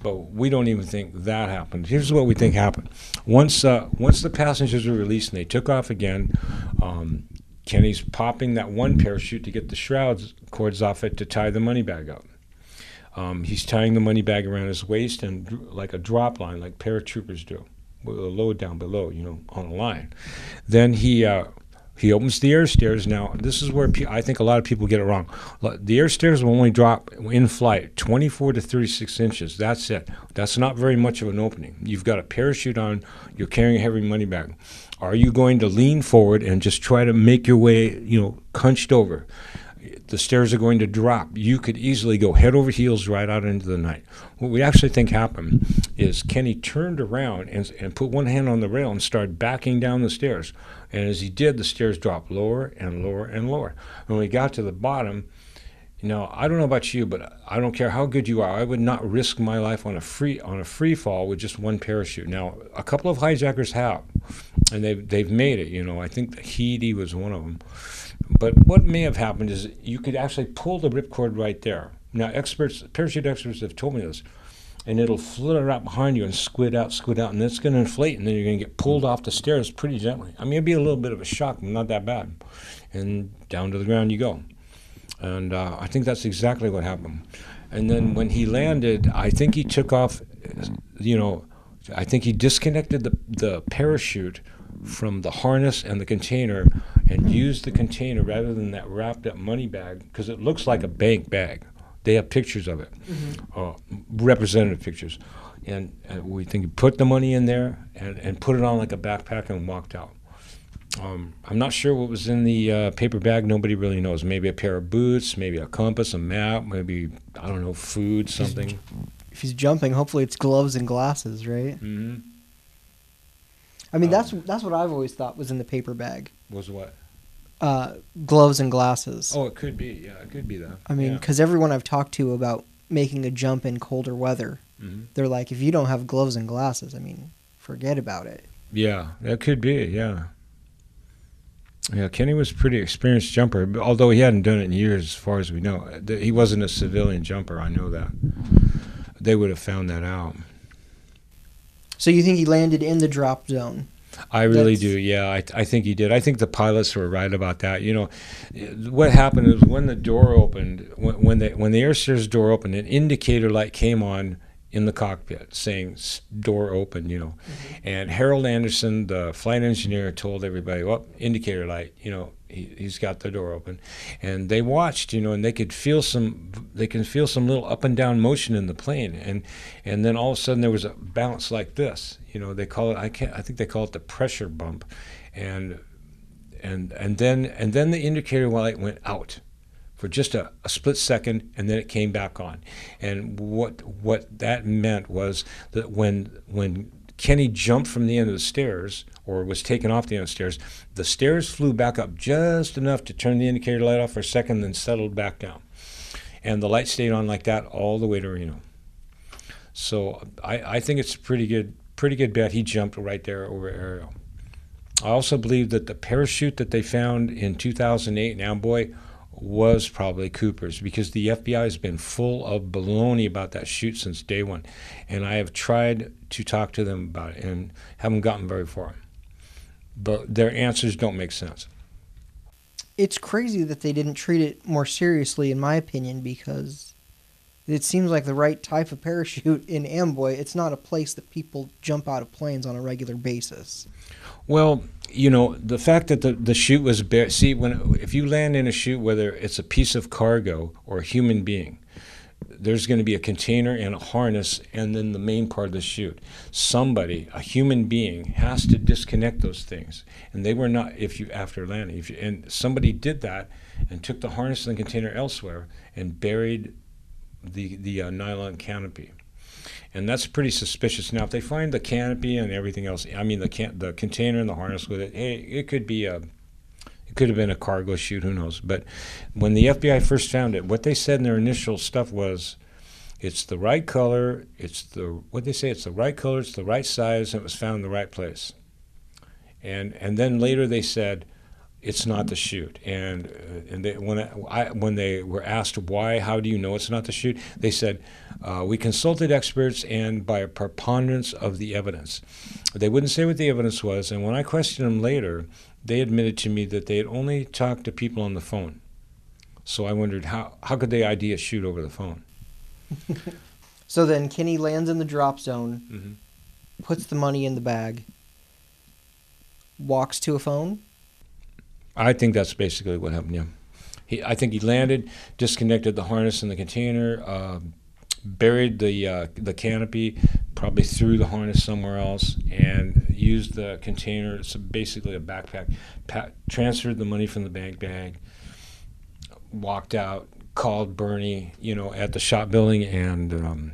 But we don't even think that happened. Here's what we think happened. Once uh, once the passengers were released and they took off again, um, Kenny's popping that one parachute to get the shroud cords off it to tie the money bag up. Um, he's tying the money bag around his waist and like a drop line, like paratroopers do, with a load down below, you know, on a line. Then he uh, he opens the air stairs. Now, this is where pe I think a lot of people get it wrong. The air stairs will only drop in flight twenty-four to thirty-six inches. That's it. That's not very much of an opening. You've got a parachute on. You're carrying a heavy money bag. Are you going to lean forward and just try to make your way, you know, hunched over? The stairs are going to drop. You could easily go head over heels right out into the night. What we actually think happened is Kenny turned around and, and put one hand on the rail and started backing down the stairs. And as he did, the stairs dropped lower and lower and lower. When we got to the bottom, you know, I don't know about you, but I don't care how good you are. I would not risk my life on a free on a free fall with just one parachute. Now, a couple of hijackers have, and they've, they've made it. You know, I think the Heedy was one of them. But what may have happened is you could actually pull the ripcord right there. Now, experts, parachute experts have told me this, and it'll flutter out behind you and squid out, squid out, and it's going to inflate, and then you're going to get pulled off the stairs pretty gently. I mean, it'd be a little bit of a shock, but not that bad. And down to the ground you go. And uh, I think that's exactly what happened. And then when he landed, I think he took off, you know, I think he disconnected the, the parachute from the harness and the container and use the container rather than that wrapped up money bag because it looks like a bank bag. They have pictures of it, mm-hmm. uh, representative pictures. And, and we think he put the money in there and, and put it on like a backpack and walked out. Um, I'm not sure what was in the uh, paper bag. Nobody really knows. Maybe a pair of boots, maybe a compass, a map, maybe, I don't know, food, something. If he's, if he's jumping, hopefully it's gloves and glasses, right? Mm-hmm. I mean, um, that's that's what I've always thought was in the paper bag. Was what? Uh, gloves and glasses. Oh, it could be. Yeah, it could be that. I mean, because yeah. everyone I've talked to about making a jump in colder weather, mm-hmm. they're like, if you don't have gloves and glasses, I mean, forget about it. Yeah, that could be, yeah. Yeah, Kenny was a pretty experienced jumper, although he hadn't done it in years as far as we know. He wasn't a civilian jumper, I know that. They would have found that out. So you think he landed in the drop zone? I really That's do, yeah. I, I think he did. I think the pilots were right about that. You know, what happened is when the door opened, when, when, they, when the air stairs door opened, an indicator light came on in the cockpit saying door open, you know. Mm-hmm. And Harold Anderson, the flight engineer, told everybody, well, indicator light, you know, he, he's got the door open. And they watched, you know, and they could feel some, they can feel some little up and down motion in the plane. And, and then all of a sudden there was a bounce like this, you know, they call it, I can't, I think they call it the pressure bump. And, and, and then, and then the indicator light went out for just a, a split second, and then it came back on. And what what that meant was that when when Kenny jumped from the end of the stairs, or was taken off the end of the stairs, the stairs flew back up just enough to turn the indicator light off for a second, then settled back down. And the light stayed on like that all the way to Reno. So I, I think it's a pretty good, pretty good bet he jumped right there over Ariel. I also believe that the parachute that they found in two thousand eight, now boy, was probably Cooper's, because the F B I has been full of baloney about that shoot since day one, and I have tried to talk to them about it and haven't gotten very far, but their answers don't make sense. It's crazy that they didn't treat it more seriously, in my opinion, because it seems like the right type of parachute in Amboy. It's not a place that people jump out of planes on a regular basis. Well, you know, the fact that the, the chute was bare, see, when if you land in a chute, whether it's a piece of cargo or a human being, there's going to be a container and a harness and then the main part of the chute. Somebody, a human being, has to disconnect those things. And they were not, if you, after landing, if you, and somebody did that and took the harness and the container elsewhere and buried the, the uh, nylon canopy. And that's pretty suspicious. Now, if they find the canopy and everything else, I mean the can the container and the harness with it, hey, it could be a, it could have been a cargo chute, who knows. But when the F B I first found it, what they said in their initial stuff was, it's the right color, it's the, what they say, it's the right color, it's the right size, and it was found in the right place. And and then later they said, it's not the chute. And uh, and they, when I, I when they were asked why, how do you know it's not the chute, they said, uh, we consulted experts and by a preponderance of the evidence. They wouldn't say what the evidence was, and when I questioned them later, they admitted to me that they had only talked to people on the phone. So I wondered, how, how could they I D a chute over the phone? So then Kenny lands in the drop zone, mm-hmm. puts the money in the bag, walks to a phone? I think that's basically what happened, yeah. He, I think he landed, disconnected the harness and the container, uh, buried the, uh, the canopy, probably threw the harness somewhere else, and used the container, it's basically a backpack, pa transferred the money from the bank bag, walked out, called Bernie, you know, at the shop building, and um,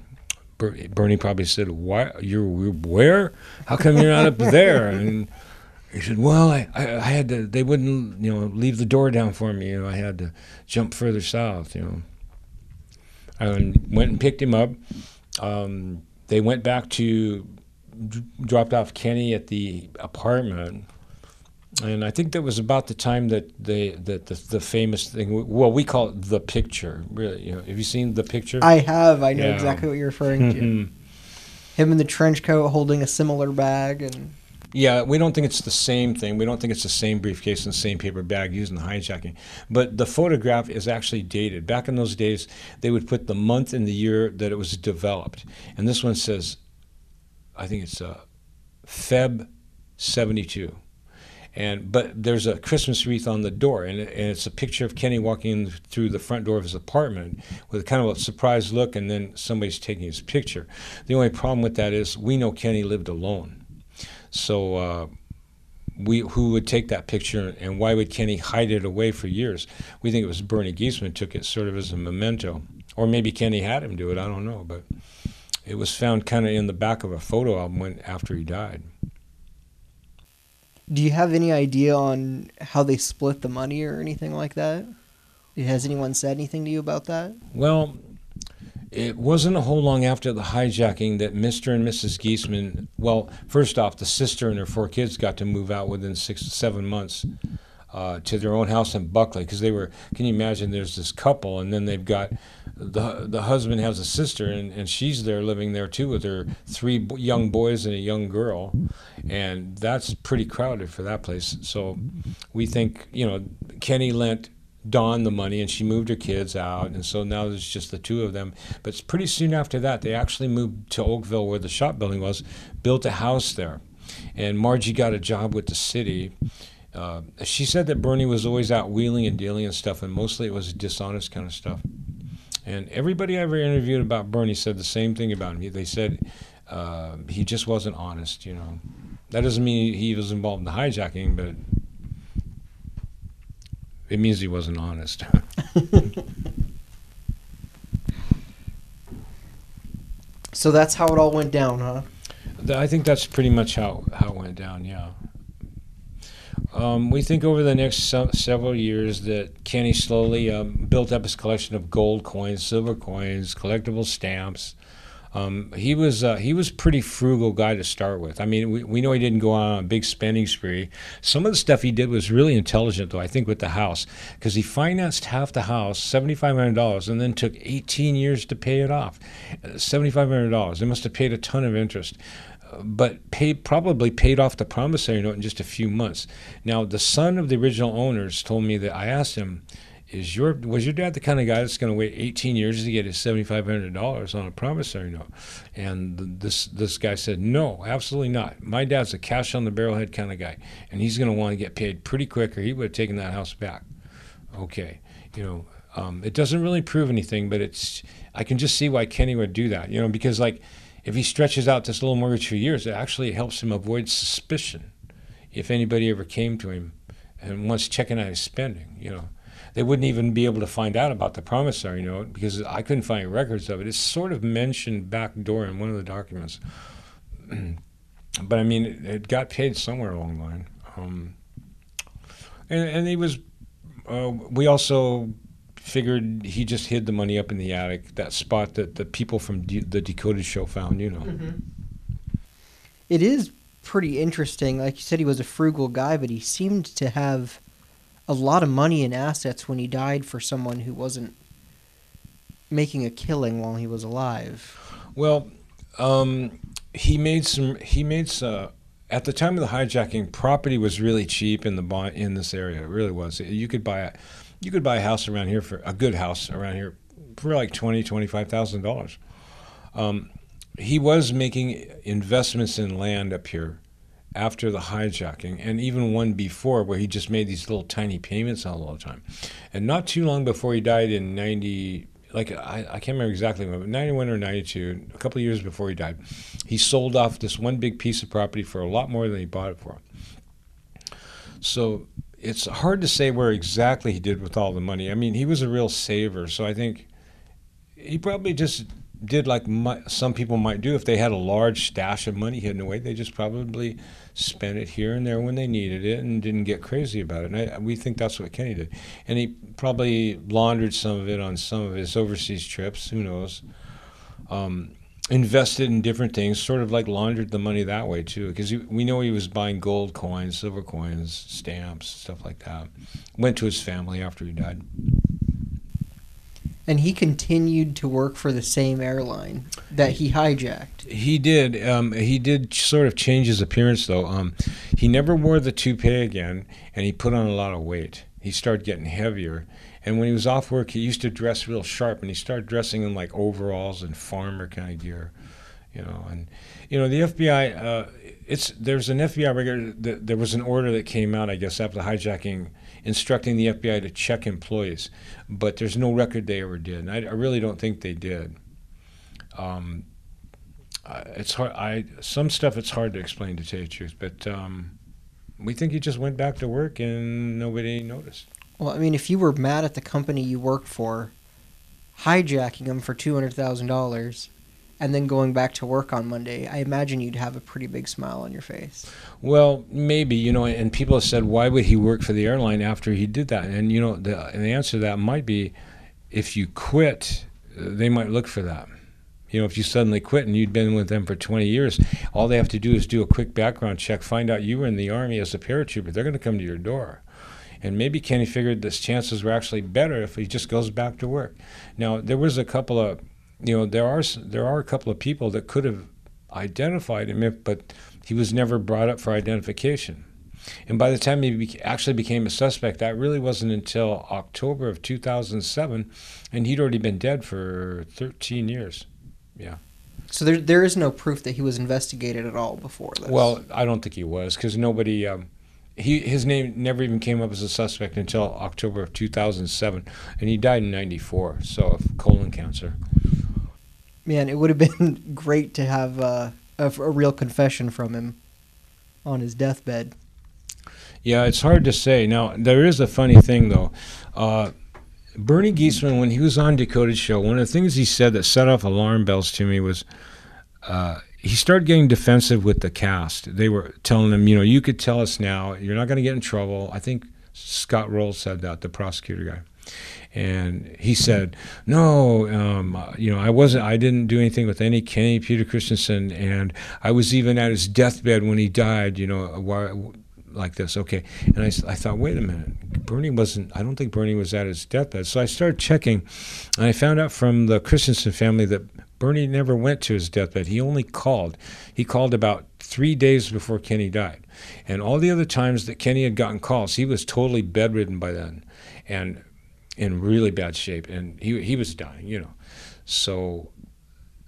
Ber Bernie probably said, "Why, you're where? How come you're not up there?" And he said, well, I, I, I had to, they wouldn't, you know, leave the door down for me, you know, I had to jump further south, you know. I went and picked him up. Um, they went back to, dropped off Kenny at the apartment, and I think that was about the time that they that the, the famous thing, well, we call it the picture, really, you know. Have you seen the picture? I have. I know yeah. exactly what you're referring to. Him in the trench coat holding a similar bag. And yeah, we don't think it's the same thing. We don't think it's the same briefcase and the same paper bag used in the hijacking. But the photograph is actually dated. Back in those days, they would put the month and the year that it was developed. And this one says, I think it's uh, Feb seventy-two. And, but there's a Christmas wreath on the door, and, it, and it's a picture of Kenny walking through the front door of his apartment with kind of a surprised look, and then somebody's taking his picture. The only problem with that is we know Kenny lived alone. So uh, we, who would take that picture, and why would Kenny hide it away for years? We think it was Bernie Giesemann took it sort of as a memento. Or maybe Kenny had him do it, I don't know. But it was found kind of in the back of a photo album when, after he died. Do you have any idea on how they split the money or anything like that? Has anyone said anything to you about that? Well, it wasn't a whole long after the hijacking that Mister and Missus Giesemann, well, first off, the sister and her four kids got to move out within six to seven months uh, to their own house in Buckley, because they were, can you imagine, there's this couple, and then they've got, the the husband has a sister, and, and she's there living there too with her three b young boys and a young girl, and that's pretty crowded for that place. So we think, you know, Kenny lent Dawn the money, and she moved her kids out, and so now there's just the two of them. But pretty soon after that, they actually moved to Oakville, where the shop building was, built a house there, and Margie got a job with the city. Uh, she said that Bernie was always out wheeling and dealing and stuff, and mostly it was dishonest kind of stuff. And everybody I ever interviewed about Bernie said the same thing about him. They said uh, he just wasn't honest, you know. That doesn't mean he was involved in the hijacking, but it means he wasn't honest. So that's how it all went down, huh? I think that's pretty much how, how it went down, yeah. Um, we think over the next se several years that Kenny slowly um, built up his collection of gold coins, silver coins, collectible stamps. Um, he was uh, he was pretty frugal guy to start with. I mean, we, we know he didn't go on a big spending spree. Some of the stuff he did was really intelligent, though, I think, with the house, because he financed half the house, seventy-five hundred dollars, and then took eighteen years to pay it off. Uh, seventy-five hundred dollars. They must have paid a ton of interest, uh, but paid, probably paid off the promissory note in just a few months. Now, the son of the original owners told me that I asked him is your was your dad the kind of guy that's going to wait eighteen years to get his seven thousand five hundred dollars on a promissory note? And this this guy said, no, absolutely not. My dad's a cash on the barrelhead kind of guy, and he's going to want to get paid pretty quick, or he would have taken that house back. Okay, you know, um, it doesn't really prove anything, but it's I can just see why Kenny would do that, you know, because like if he stretches out this little mortgage for years, it actually helps him avoid suspicion if anybody ever came to him and wants checking out his spending, you know. They wouldn't even be able to find out about the promissory note because I couldn't find records of it. It's sort of mentioned backdoor in one of the documents. But, I mean, it, it got paid somewhere along the line. Um, and, and he was, uh, we also figured he just hid the money up in the attic, that spot that the people from D the Decoded show found, you know. Mm-hmm. It is pretty interesting. Like you said, he was a frugal guy, but he seemed to have a lot of money and assets when he died for someone who wasn't making a killing while he was alive. Well, um, he made some. He made some, at the time of the hijacking, property was really cheap in the in this area. It really was. You could buy a, you could buy a house around here for a good house around here for like twenty, twenty-five thousand dollars. Um, he was making investments in land up here after the hijacking, and even one before where he just made these little tiny payments all the time. And not too long before he died in ninety, like I, I can't remember exactly when, but ninety-one or ninety-two, a couple of years before he died, he sold off this one big piece of property for a lot more than he bought it for. So it's hard to say where exactly he did with all the money. I mean, he was a real saver, so I think he probably just did like my, some people might do if they had a large stash of money hidden away. They just probably spent it here and there when they needed it and didn't get crazy about it. And I, we think that's what Kenny did. And he probably laundered some of it on some of his overseas trips, who knows. Um, invested in different things, sort of like laundered the money that way too, because we know he was buying gold coins, silver coins, stamps, stuff like that. Went to his family after he died. And he continued to work for the same airline that he hijacked. He did. Um, he did sort of change his appearance, though. Um, he never wore the toupee again, and he put on a lot of weight. He started getting heavier. And when he was off work, he used to dress real sharp, and he started dressing in, like, overalls and farmer kind of gear. You know, and, you know, the F B I, uh, it's, there's an F B I record, that there was an order that came out, I guess, after the hijacking, instructing the F B I to check employees, but there's no record they ever did, and I, I really don't think they did. Um, it's hard, I, some stuff it's hard to explain, to tell you the truth, but um, we think he just went back to work and nobody noticed. Well, I mean, if you were mad at the company you worked for, hijacking them for two hundred thousand dollars, and then going back to work on Monday, I imagine you'd have a pretty big smile on your face. Well, maybe, you know, and people have said, why would he work for the airline after he did that? And, you know, the, and the answer to that might be, if you quit, they might look for that. You know, if you suddenly quit and you'd been with them for twenty years, all they have to do is do a quick background check, find out you were in the Army as a paratrooper. They're going to come to your door. And maybe Kenny figured his chances were actually better if he just goes back to work. Now, there was a couple of, you know, there are there are a couple of people that could have identified him, if, but he was never brought up for identification. And by the time he be actually became a suspect, that really wasn't until October of two thousand seven, and he'd already been dead for thirteen years. Yeah. So there there is no proof that he was investigated at all before this. Well, I don't think he was, because nobody. Um, He, his name never even came up as a suspect until October of two thousand seven, and he died in ninety-four, so of colon cancer. Man, it would have been great to have uh, a, a real confession from him on his deathbed. Yeah, it's hard to say. Now, there is a funny thing, though. Uh, Bernie Giesemann, when he was on Decoded Show, one of the things he said that set off alarm bells to me was uh, – he started getting defensive with the cast. They were telling him, you know, you could tell us now. You're not going to get in trouble. I think Scott Roll said that, the prosecutor guy. And he said, no, um, you know, I wasn't, I didn't do anything with any Kenny Peter Christiansen. And I was even at his deathbed when he died, you know, like this. Okay. And I, I thought, wait a minute. Bernie wasn't, I don't think Bernie was at his deathbed. So I started checking, and I found out from the Christiansen family that Bernie never went to his deathbed. He only called. He called about three days before Kenny died. And all the other times that Kenny had gotten calls, he was totally bedridden by then. And in really bad shape, and he he was dying, you know. So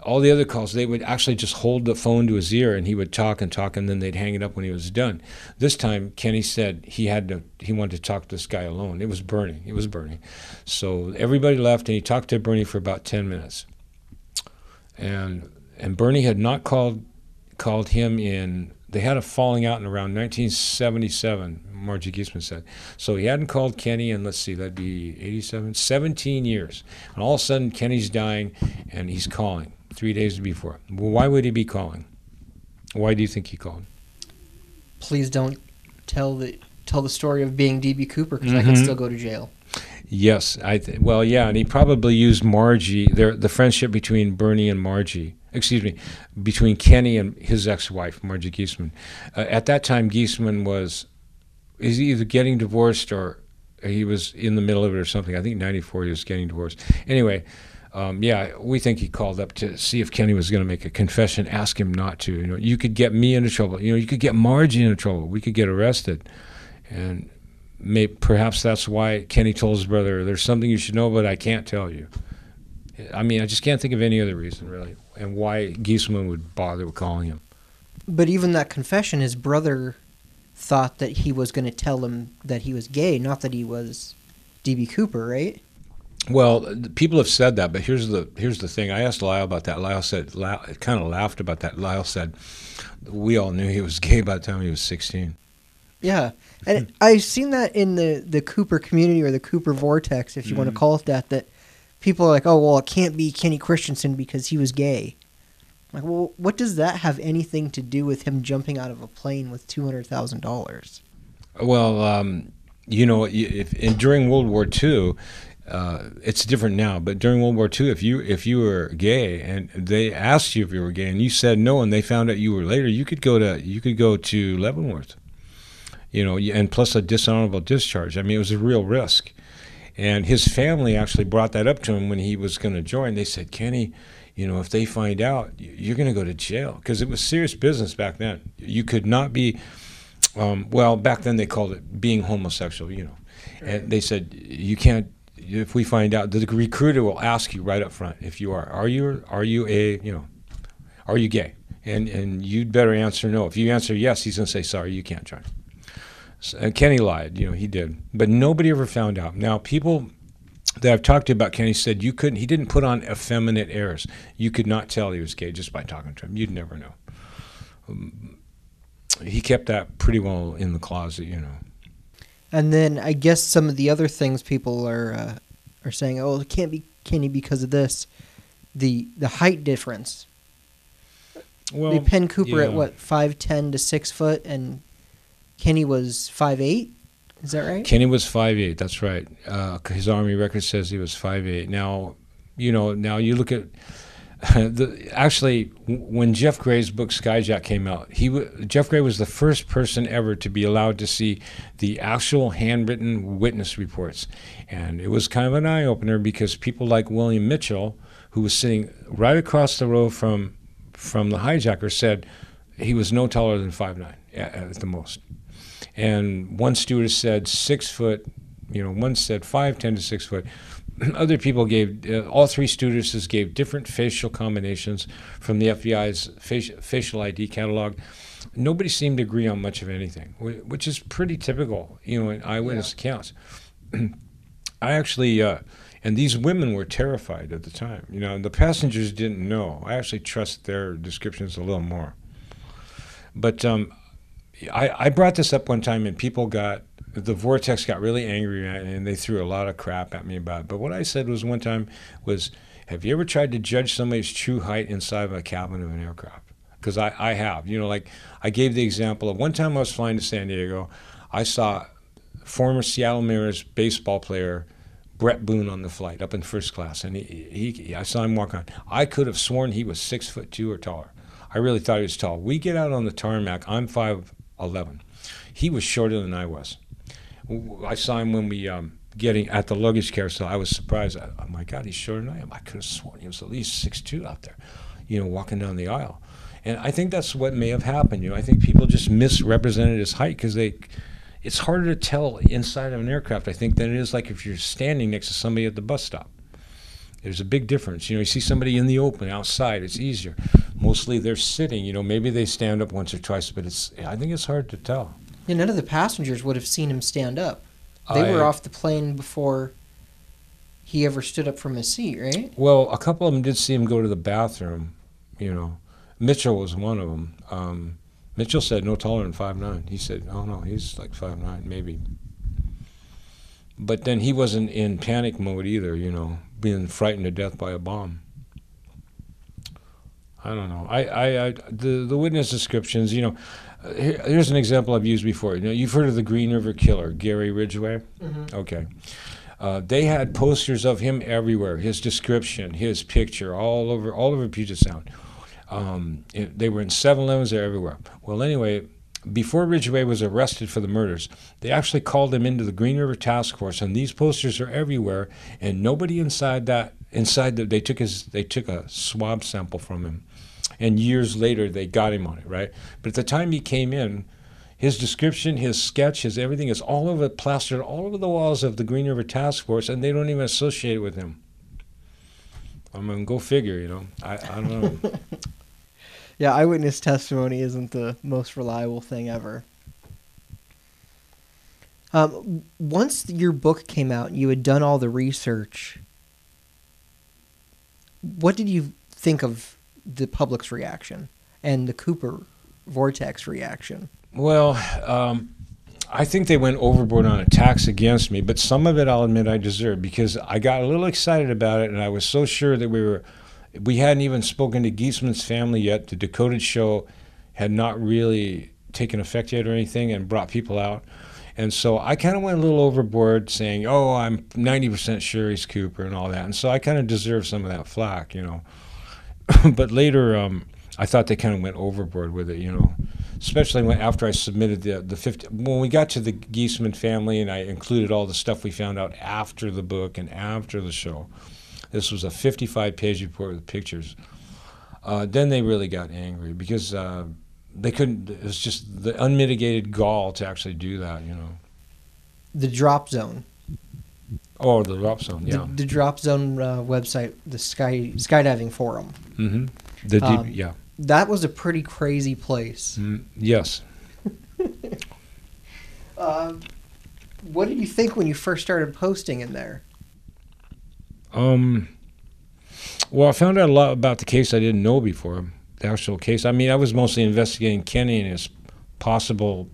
all the other calls, they would actually just hold the phone to his ear, and he would talk and talk, and then they'd hang it up when he was done. This time, Kenny said he had to, he wanted to talk to this guy alone. It was Bernie. It was Bernie. So everybody left, and he talked to Bernie for about ten minutes. And and Bernie had not called called him in. They had a falling out in around nineteen seventy-seven, Margie Giesemann said. So he hadn't called Kenny in, let's see, that'd be eighty-seven, seventeen years. And all of a sudden, Kenny's dying, and he's calling three days before. Well, why would he be calling? Why do you think he called? Please don't tell the tell the story of being D B. Cooper, because mm-hmm. I could still go to jail. Yes. I th well, yeah, and he probably used Margie, their, the friendship between Bernie and Margie, excuse me, between Kenny and his ex-wife, Margie Giesemann. Uh, at that time, Giesemann was is either getting divorced or he was in the middle of it or something. I think ninety-four he was getting divorced. Anyway, um, yeah, we think he called up to see if Kenny was going to make a confession, ask him not to. You know, you could get me into trouble. You know, you could get Margie into trouble. We could get arrested. And may, perhaps that's why Kenny told his brother, there's something you should know, but I can't tell you. I mean, I just can't think of any other reason, really, and why Giesemann would bother with calling him. But even that confession, his brother thought that he was going to tell him that he was gay, not that he was D B. Cooper, right? Well, people have said that, but here's the here's the thing. I asked Lyle about that. Lyle said, Lyle kind of laughed about that. Lyle said, we all knew he was gay by the time he was sixteen. Yeah, and I've seen that in the, the Cooper community, or the Cooper vortex, if you mm-hmm. want to call it that, that people are like, oh, well, it can't be Kenny Christiansen because he was gay. I'm like, well, what does that have anything to do with him jumping out of a plane with two hundred thousand dollars? Well, um, you know, if, if, during World War Two, uh, it's different now, but during World War Two, if you, if you were gay and they asked you if you were gay and you said no and they found out you were later, you could go to, you could go to Leavenworth, you know, and plus a dishonorable discharge. I mean, it was a real risk. And his family actually brought that up to him when he was going to join. They said, Kenny, you know, if they find out, you're going to go to jail. Because it was serious business back then. You could not be, um, well, back then they called it being homosexual, you know. And they said, you can't, if we find out, the recruiter will ask you right up front if you are. Are you, are you a, you know, are you gay? And, and you'd better answer no. If you answer yes, he's going to say, sorry, you can't join. So Kenny lied, you know, he did. But nobody ever found out. Now, people that I've talked to about Kenny said you couldn't, he didn't put on effeminate airs. You could not tell he was gay just by talking to him. You'd never know. Um, he kept that pretty well in the closet, you know. And then I guess some of the other things people are uh, are saying, oh, it can't be Kenny because of this, the the height difference. Well, they pin Cooper yeah. at, what, five ten to six foot, and Kenny was five eight, is that right? Kenny was five eight, that's right. Uh, his Army record says he was five eight. Now, you know, now you look at, the, actually, when Jeff Gray's book Skyjack came out, he w Jeff Gray was the first person ever to be allowed to see the actual handwritten witness reports. And it was kind of an eye-opener because people like William Mitchell, who was sitting right across the row from, from the hijacker, said he was no taller than five nine at, at the most. And one stewardess said six foot, you know, one said five, ten to six foot. Other people gave, uh, all three stewardesses gave different facial combinations from the F B I's facial, facial I D catalog. Nobody seemed to agree on much of anything, which is pretty typical, you know, in eyewitness yeah. accounts. I actually, uh, and these women were terrified at the time. You know, the passengers didn't know. I actually trust their descriptions a little more. But, um, I, I brought this up one time, and people got, the Vortex got really angry, and they threw a lot of crap at me about it. But what I said was one time was, have you ever tried to judge somebody's true height inside of a cabin of an aircraft? Because I, I have. You know, like I gave the example of one time I was flying to San Diego. I saw former Seattle Mariners baseball player Brett Boone on the flight up in first class, and he, he I saw him walk on. I could have sworn he was six foot two or taller. I really thought he was tall. We get out on the tarmac. I'm five... eleven. He was shorter than I was. I saw him when we um, getting at the luggage carousel. I was surprised. I, oh my God, he's shorter than I am. I could have sworn he was at least six two out there, you know, walking down the aisle. And I think that's what may have happened. You know, I think people just misrepresented his height because they, it's harder to tell inside of an aircraft, I think, than it is like if you're standing next to somebody at the bus stop. There's a big difference. You know, you see somebody in the open, outside, it's easier. Mostly they're sitting, you know, maybe they stand up once or twice, but it's, I think it's hard to tell. Yeah, none of the passengers would have seen him stand up. They I, were off the plane before he ever stood up from his seat, right? Well, a couple of them did see him go to the bathroom, you know. Mitchell was one of them. Um, Mitchell said no taller than five nine. He said, oh, no, he's like five nine, maybe. But then he wasn't in panic mode either, you know, being frightened to death by a bomb. I don't know. I, I, I the, the witness descriptions, you know, here, here's an example I've used before. You know, you've heard of the Green River Killer, Gary Ridgway? Mm-hmm. Okay. Uh, they had posters of him everywhere, his description, his picture, all over, all over Puget Sound. Um, it, they were in seven elevens, they're everywhere. Well, anyway, before Ridgway was arrested for the murders, they actually called him into the Green River Task Force, and these posters are everywhere, and nobody inside that, inside the, they took his, they took a swab sample from him, and years later they got him on it, right? But at the time he came in, his description, his sketch, his everything is all over, plastered all over the walls of the Green River Task Force, and they don't even associate it with him. I mean, go figure, you know, I, I don't know. Yeah, eyewitness testimony isn't the most reliable thing ever. Um, once your book came out, you had done all the research. What did you think of the public's reaction and the Cooper vortex reaction? Well, um, I think they went overboard on attacks against me, but some of it I'll admit I deserved, because I got a little excited about it, and I was so sure that we were... We hadn't even spoken to Giesemann's family yet. The Decoded show had not really taken effect yet or anything and brought people out. And so I kind of went a little overboard saying, oh, I'm ninety percent sure he's Cooper and all that. And so I kind of deserved some of that flack, you know. But later um, I thought they kind of went overboard with it, you know, especially when after I submitted the, the fifty. When we got to the Giesemann family and I included all the stuff we found out after the book and after the show. This was a fifty-five page report with pictures. Uh, then they really got angry because uh, they couldn't, it was just the unmitigated gall to actually do that, you know. The Drop Zone. Oh, the Drop Zone, yeah. The, the Drop Zone uh, website, the sky skydiving forum. Mm-hmm. The um, deep, yeah. That was a pretty crazy place. Mm, yes. uh, what did you think when you first started posting in there? Um, well, I found out a lot about the case I didn't know before, the actual case. I mean, I was mostly investigating Kenny and his possible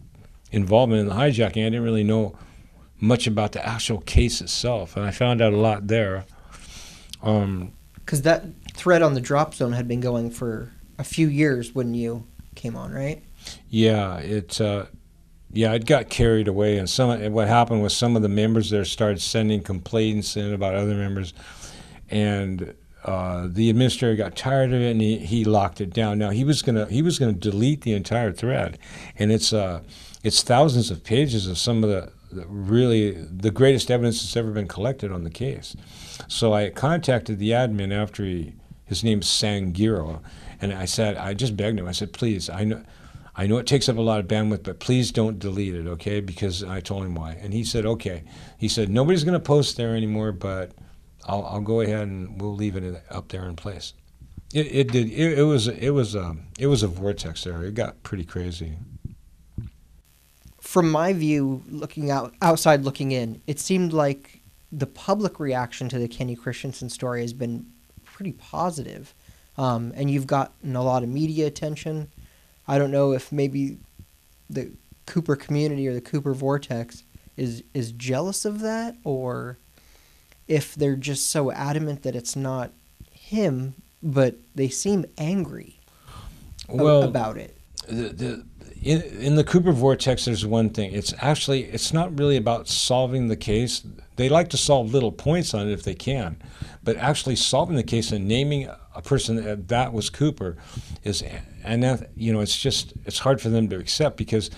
involvement in the hijacking. I didn't really know much about the actual case itself, and I found out a lot there. Um, 'cause that thread on the Drop Zone had been going for a few years when you came on, right? Yeah, it, uh, yeah, it got carried away, and some. And what happened was some of the members there started sending complaints in about other members, and uh, the administrator got tired of it, and he, he locked it down. Now he was gonna he was gonna delete the entire thread, and it's uh it's thousands of pages of some of the, the really the greatest evidence that's ever been collected on the case. So I contacted the admin after he his name's Sangiro, and I said I just begged him. I said, please, I know. I know it takes up a lot of bandwidth, but please don't delete it, okay? Because I told him why. And he said, okay. He said, nobody's going to post there anymore, but I'll, I'll go ahead and we'll leave it up there in place. It, it did. It, it was it was um, it was a vortex there. It got pretty crazy. From my view, looking out outside, looking in, it seemed like the public reaction to the Kenny Christiansen story has been pretty positive, um, and you've gotten a lot of media attention. I don't know if maybe the Cooper community or the Cooper vortex is, is jealous of that, or if they're just so adamant that it's not him, but they seem angry well, ab about it. The, the, in, in the Cooper vortex, there's one thing. It's actually, it's not really about solving the case. They like to solve little points on it if they can, but actually solving the case and naming a person that, that was Cooper is, and that, you know, it's just, it's hard for them to accept, because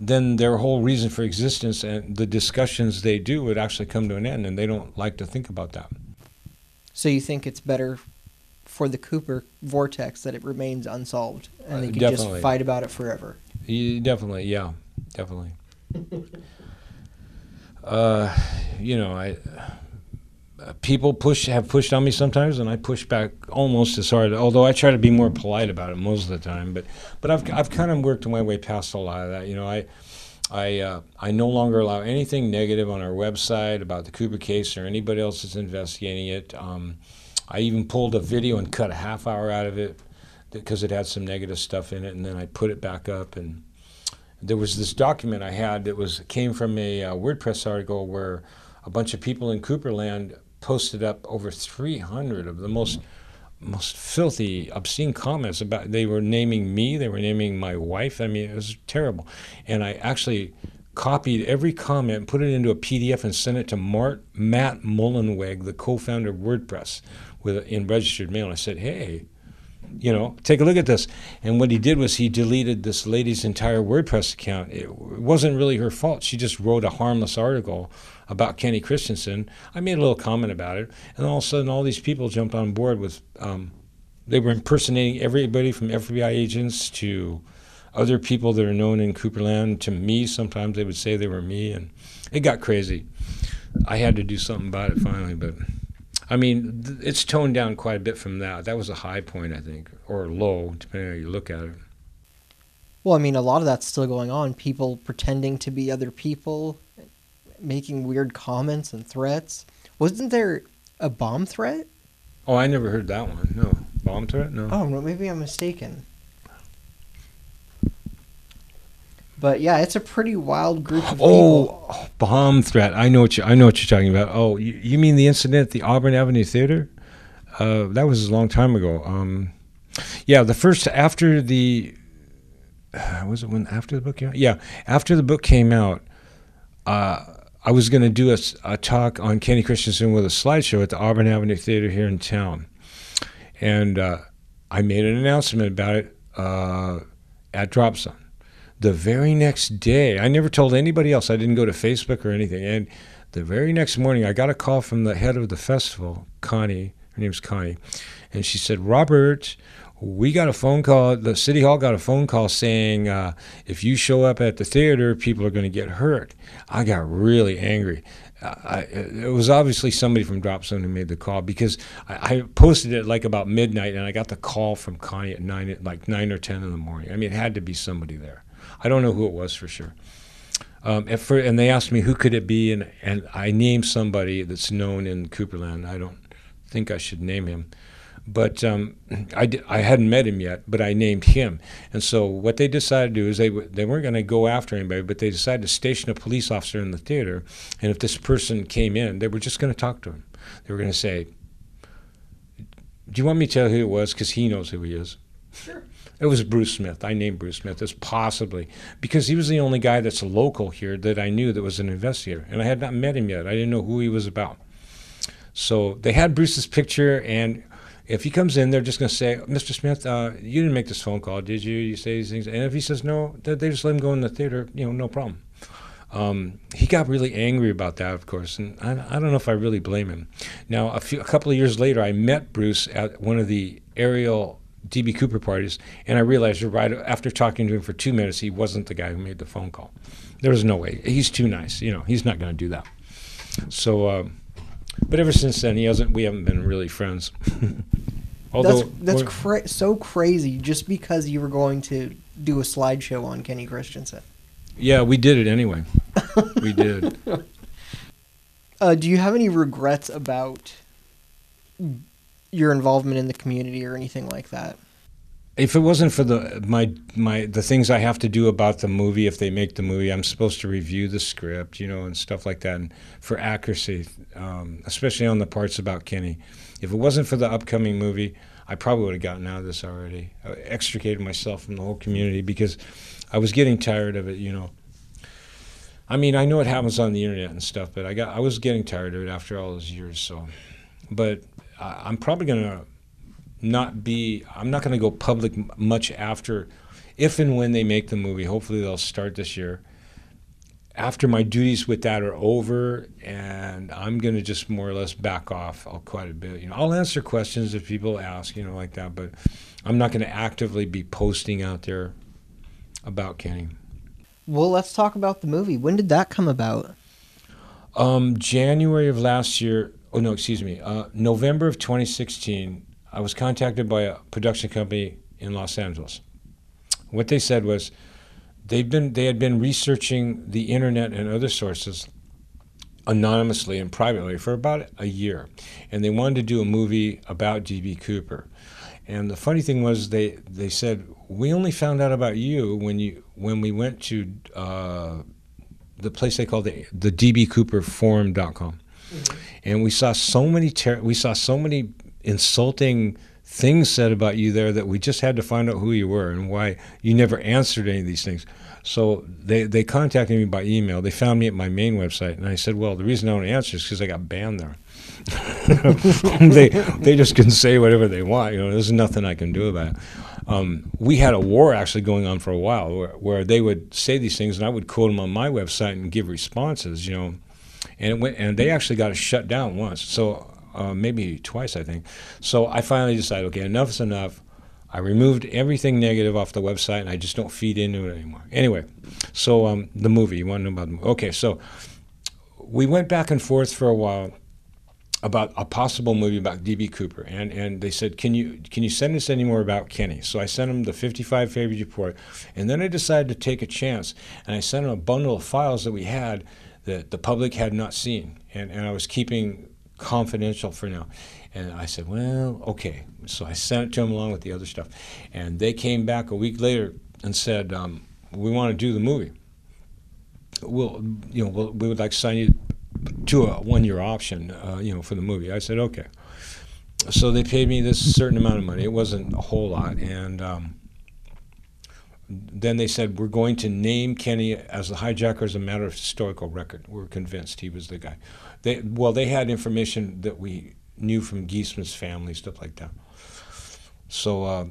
then their whole reason for existence and the discussions they do would actually come to an end, and they don't like to think about that. So you think it's better for the Cooper vortex that it remains unsolved and they can uh, just fight about it forever? Yeah, definitely, yeah, definitely. uh, you know, I uh, people push have pushed on me sometimes, and I push back almost as hard. Although I try to be more polite about it most of the time, but but I've I've kind of worked my way past a lot of that. You know, I. I uh, I no longer allow anything negative on our website about the Cooper case or anybody else that's investigating it. Um, I even pulled a video and cut a half hour out of it because it had some negative stuff in it, and then I put it back up. And there was this document I had that was came from a uh, WordPress article where a bunch of people in Cooperland posted up over three hundred of the most most filthy, obscene comments about. They were naming me, they were naming my wife. I mean, it was terrible. And I actually copied every comment, put it into a P D F, and sent it to Mart, Matt Mullenweg, the co-founder of WordPress, with in registered mail. I said, hey, you know, take a look at this. And what he did was he deleted this lady's entire WordPress account. It wasn't really her fault. She just wrote a harmless article about Kenny Christiansen. I made a little comment about it, and all of a sudden all these people jumped on board with, um, they were impersonating everybody from F B I agents to other people that are known in Cooperland to me. Sometimes they would say they were me, and it got crazy. I had to do something about it finally, but I mean, th it's toned down quite a bit from that. That was a high point, I think, or low, depending on how you look at it. Well, I mean, a lot of that's still going on. People pretending to be other people, making weird comments and threats. Wasn't there a bomb threat? Oh, I never heard that one. No. Bomb threat? No. Oh, well, maybe I'm mistaken. But yeah, it's a pretty wild group of people. Oh, bomb threat! I know what you. I know what you're talking about. Oh, you, you mean the incident at the Auburn Avenue Theater? Uh, that was a long time ago. Um, yeah, the first after the uh, was it when after the book came out? Yeah, after the book came out, uh, I was going to do a, a talk on Kenny Christiansen with a slideshow at the Auburn Avenue Theater here in town, and uh, I made an announcement about it uh, at Drop Zone. The very next day, I never told anybody else. I didn't go to Facebook or anything. And the very next morning, I got a call from the head of the festival, Connie. Her name's Connie. And she said, Robert, we got a phone call. The City Hall got a phone call saying, uh, if you show up at the theater, people are going to get hurt. I got really angry. I, it was obviously somebody from Drop Zone who made the call, because I, I posted it like about midnight, and I got the call from Connie at nine, at like nine or ten in the morning. I mean, it had to be somebody there. I don't know who it was for sure. Um, and, for, and they asked me who could it be, and, and I named somebody that's known in Cooperland. I don't think I should name him. But um, I, did, I hadn't met him yet, but I named him. And so what they decided to do is they, w they weren't going to go after anybody, but they decided to station a police officer in the theater. And if this person came in, they were just going to talk to him. They were going to say, do you want me to tell who it was? Because he knows who he is. Sure. It was Bruce Smith. I named Bruce Smith as possibly, because he was the only guy that's local here that I knew that was an investigator. And I had not met him yet. I didn't know who he was about. So they had Bruce's picture, and if he comes in, they're just going to say, Mister Smith, uh, you didn't make this phone call, did you? You say these things. And if he says no, they just let him go in the theater, you know, no problem. Um, he got really angry about that, of course, and I, I don't know if I really blame him. Now, a, few, a couple of years later, I met Bruce at one of the Ariel D B Cooper parties, and I realized right after talking to him for two minutes, he wasn't the guy who made the phone call. There was no way. He's too nice. You know, he's not going to do that. So, uh, but ever since then, he hasn't. We haven't been really friends. Although that's, that's cra so crazy, just because you were going to do a slideshow on Kenny Christiansen. Yeah, we did it anyway. We did. Uh, do you have any regrets about your involvement in the community or anything like that? If it wasn't for the my my the things I have to do about the movie, if they make the movie, I'm supposed to review the script, you know, and stuff like that, and for accuracy, um, especially on the parts about Kenny. If it wasn't for the upcoming movie, I probably would have gotten out of this already. I extricated myself from the whole community because I was getting tired of it, you know. I mean, I know it happens on the internet and stuff, but I got I was getting tired of it after all those years. So, but I'm probably going to not be, I'm not going to go public much after, if and when they make the movie. Hopefully they'll start this year. After my duties with that are over, and I'm going to just more or less back off quite a bit. You know, I'll answer questions if people ask, you know, like that, but I'm not going to actively be posting out there about Kenny. Well, let's talk about the movie. When did that come about? Um, January of last year. Oh, no, excuse me. Uh, November of twenty sixteen, I was contacted by a production company in Los Angeles. What they said was they'd been, they had been researching the internet and other sources anonymously and privately for about a year, and they wanted to do a movie about D B. Cooper. And the funny thing was they, they said, we only found out about you when, you, when we went to uh, the place they called the, the D B Cooper forum dot com. Mm-hmm. And we saw so many ter we saw so many insulting things said about you there that we just had to find out who you were and why you never answered any of these things. So they, they contacted me by email. They found me at my main website, and I said, well, the reason I don't answer is because I got banned there. they they just can say whatever they want. You know, there's nothing I can do about it. Um, we had a war actually going on for a while where, where they would say these things, and I would quote them on my website and give responses, you know. And it went, and they actually got it shut down once, so uh, maybe twice, I think. So I finally decided, okay, enough is enough. I removed everything negative off the website, and I just don't feed into it anymore. Anyway, so um, the movie, you want to know about the movie? Okay, so we went back and forth for a while about a possible movie about D B. Cooper, and, and they said, can you, can you send us any more about Kenny? So I sent them the fifty-five Favorite Report, and then I decided to take a chance, and I sent them a bundle of files that we had that the public had not seen, and, and I was keeping confidential for now. And I said, well, okay. So I sent it to them along with the other stuff. And they came back a week later and said, um, we want to do the movie. We'll, you know, we'll, we would like to sign you to a one-year option, uh, you know, for the movie. I said, okay. So they paid me this certain amount of money. It wasn't a whole lot. And um, then they said, we're going to name Kenny as the hijacker as a matter of historical record. We're convinced he was the guy. They, well, they had information that we knew from Giesemann's family, stuff like that. So uh,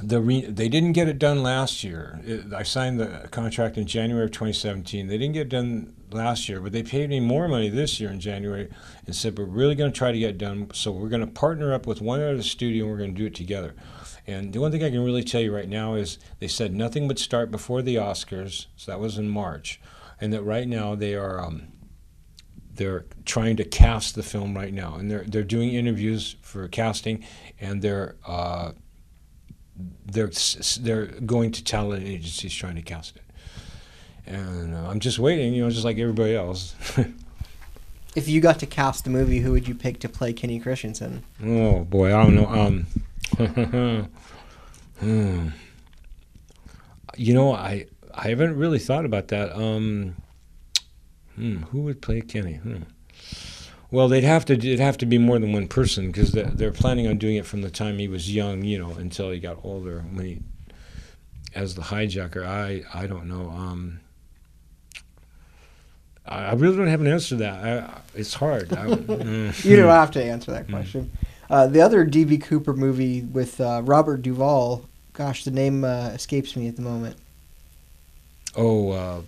the re they didn't get it done last year. It, I signed the contract in January of twenty seventeen. They didn't get it done last year, but they paid me more money this year in January and said, we're really going to try to get it done, so we're going to partner up with one other studio and we're going to do it together. And the one thing I can really tell you right now is they said nothing would start before the Oscars, so that was in March, and that right now they are um, they're trying to cast the film right now, and they're they're doing interviews for casting, and they're uh, they're they're going to talent agencies trying to cast it. And uh, I'm just waiting, you know, just like everybody else. If you got to cast the movie, who would you pick to play Kenny Christiansen? Oh boy, I don't know. Um, hmm. You know, I I haven't really thought about that. Um, hmm, who would play Kenny? Hmm. Well, they'd have to it'd have to be more than one person because they're, they're planning on doing it from the time he was young, you know, until he got older. When he, as the hijacker, I I don't know. Um, I, I really don't have an answer to that. I, it's hard. I, mm. You don't have to answer that question. Mm. Uh, the other D B. Cooper movie with uh, Robert Duvall, gosh, the name uh, escapes me at the moment. Oh, uh,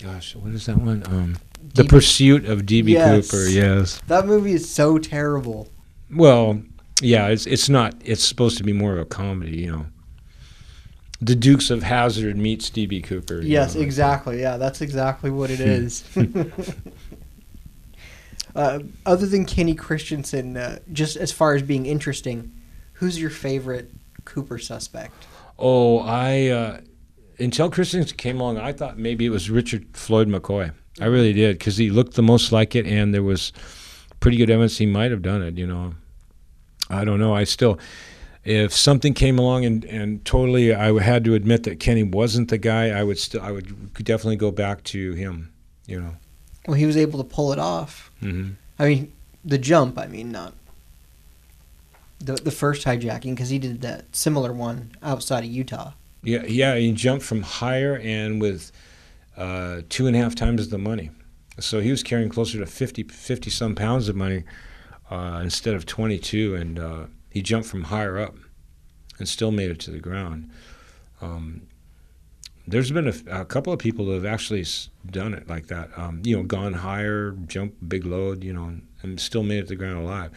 gosh, what is that one? Um, the Pursuit of D B. Yes. Cooper, yes. That movie is so terrible. Well, yeah, it's it's not. It's supposed to be more of a comedy, you know. The Dukes of Hazzard meets D B. Cooper. Yes, you know, exactly. Like that. Yeah, that's exactly what it is. Uh, other than Kenny Christiansen, uh, just as far as being interesting, who's your favorite Cooper suspect? Oh, I uh, until Christiansen came along, I thought maybe it was Richard Floyd McCoy. I really did, because he looked the most like it, and there was pretty good evidence he might have done it. You know, I don't know. I still, if something came along and and totally, I had to admit that Kenny wasn't the guy. I would still, I would definitely go back to him. You know. Well, he was able to pull it off. Mm-hmm. I mean, the jump, I mean, not the, the first hijacking, because he did that similar one outside of Utah. Yeah, yeah, he jumped from higher and with uh, two and a half times the money. So he was carrying closer to fifty, fifty-some pounds of money uh, instead of twenty-two, and uh, he jumped from higher up and still made it to the ground. Um There's been a, a couple of people that have actually done it like that, um, you know, gone higher, jumped big load, you know, and, and still made it to the ground alive.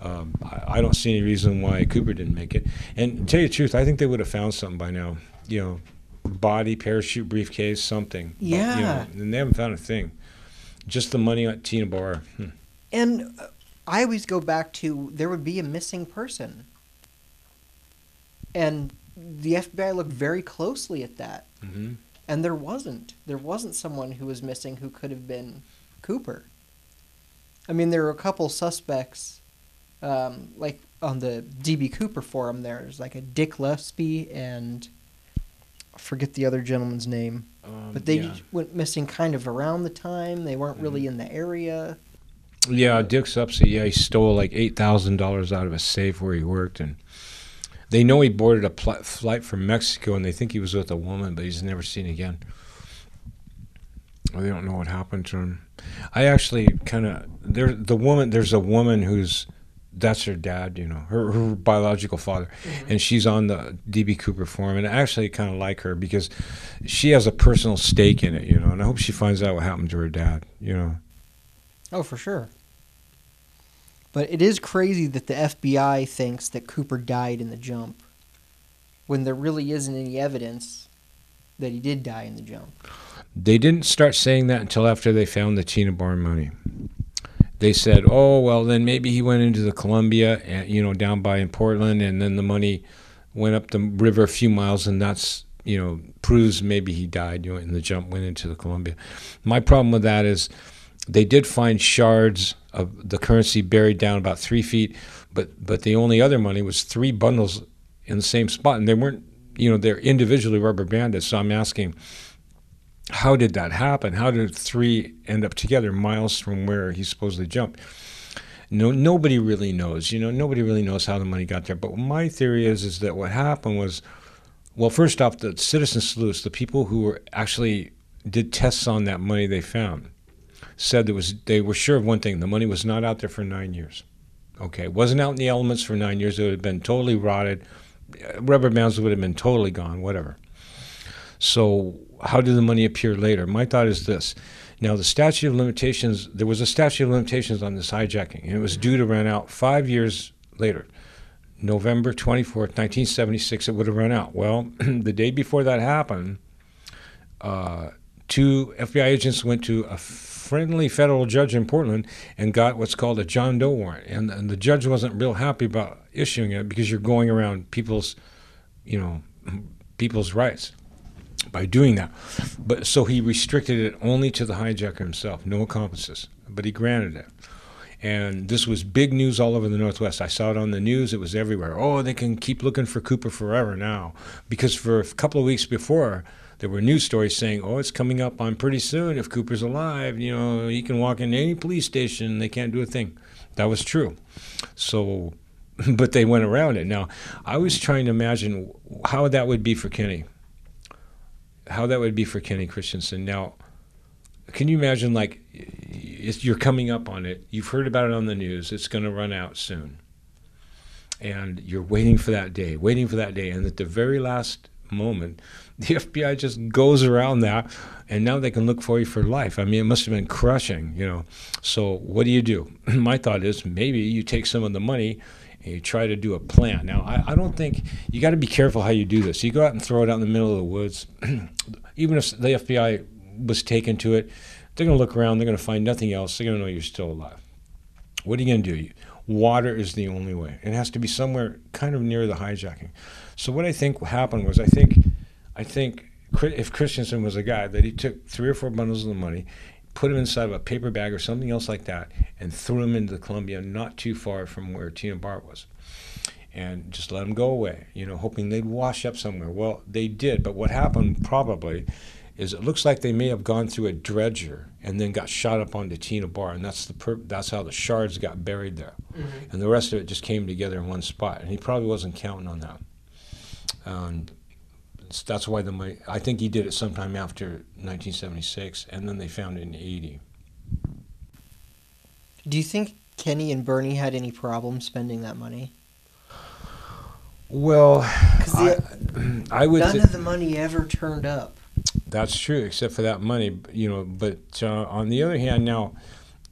Um, I, I don't see any reason why Cooper didn't make it. And to tell you the truth, I think they would have found something by now, you know, body, parachute, briefcase, something. Yeah. But, you know, and they haven't found a thing. Just the money at Tena Bar. Hmm. And I always go back to there would be a missing person. And the F B I looked very closely at that. Mm-hmm. And there wasn't. There wasn't someone who was missing who could have been Cooper. I mean, there were a couple suspects, um, like on the D B Cooper forum there's like a Dick Lespie and I forget the other gentleman's name. Um, but they yeah. went missing kind of around the time. They weren't mm-hmm. really in the area. Yeah, Dick Lespie, yeah, he stole like eight thousand dollars out of a safe where he worked. And they know he boarded a pl- flight from Mexico, and they think he was with a woman, but he's never seen again. Well, they don't know what happened to him. I actually kind of there. The woman, there's a woman who's that's her dad, you know, her, her biological father, mm-hmm. and she's on the D B Cooper forum. And I actually kind of like her because she has a personal stake in it, you know. And I hope she finds out what happened to her dad, you know. Oh, for sure. But it is crazy that the F B I thinks that Cooper died in the jump when there really isn't any evidence that he did die in the jump. They didn't start saying that until after they found the Tena Bar money. They said, oh, well, then maybe he went into the Columbia, and, you know, down by in Portland, and then the money went up the river a few miles, and that's, you know, proves maybe he died, you know, in the jump, went into the Columbia. My problem with that is they did find shards of the currency buried down about three feet, but but the only other money was three bundles in the same spot, and they weren't, you know, they're individually rubber banded. So I'm asking, how did that happen? How did three end up together miles from where he supposedly jumped? No, nobody really knows. You know, nobody really knows how the money got there. But my theory is is that what happened was, well, first off, the citizen sleuths, the people who were actually did tests on that money they found, said there was they were sure of one thing: the money was not out there for nine years. Okay, it wasn't out in the elements for nine years. It would have been totally rotted. Rubber bands would have been totally gone. Whatever. So how did the money appear later? My thought is this. Now, the statute of limitations, there was a statute of limitations on this hijacking, and it was due to run out five years later. November twenty-fourth, nineteen seventy-six, it would have run out. Well, the day before that happened, uh, two F B I agents went to a friendly federal judge in Portland and got what's called a John Doe warrant. And, and the judge wasn't real happy about issuing it because you're going around people's, you know, people's rights by doing that. But so he restricted it only to the hijacker himself, no accomplices, but he granted it. And this was big news all over the Northwest. I saw it on the news. It was everywhere. Oh, they can keep looking for Cooper forever now, because for a couple of weeks before, there were news stories saying, oh, it's coming up on pretty soon. If Cooper's alive, you know, he can walk into any police station. They can't do a thing. That was true. So, but they went around it. Now, I was trying to imagine how that would be for Kenny. How that would be for Kenny Christiansen. Now, can you imagine, like, if you're coming up on it, you've heard about it on the news, it's going to run out soon, and you're waiting for that day, waiting for that day, and at the very last moment, the F B I just goes around that, and now they can look for you for life. I mean, it must have been crushing, you know. So what do you do? My thought is maybe you take some of the money and you try to do a plant. Now, I, I don't think – you got to be careful how you do this. You go out and throw it out in the middle of the woods. Even if the F B I was taken to it, they're going to look around. They're going to find nothing else. They're going to know you're still alive. What are you going to do? You, water is the only way. It has to be somewhere kind of near the hijacking. So what I think happened was I think I think if Christiansen was a guy, that he took three or four bundles of the money, put him inside of a paper bag or something else like that, and threw him into the Columbia not too far from where Tena Bar was, and just let him go away, you know, hoping they'd wash up somewhere. Well, they did, but what happened probably is it looks like they may have gone through a dredger and then got shot up onto Tena Bar, and that's the per- that's how the shards got buried there. Mm-hmm. And the rest of it just came together in one spot, and he probably wasn't counting on that. And that's why the money, I think he did it sometime after nineteen seventy-six, and then they found it in eighty. Do you think Kenny and Bernie had any problem spending that money? Well, I, I would... None th- of the money ever turned up. That's true, except for that money, you know. But uh, on the other hand, now,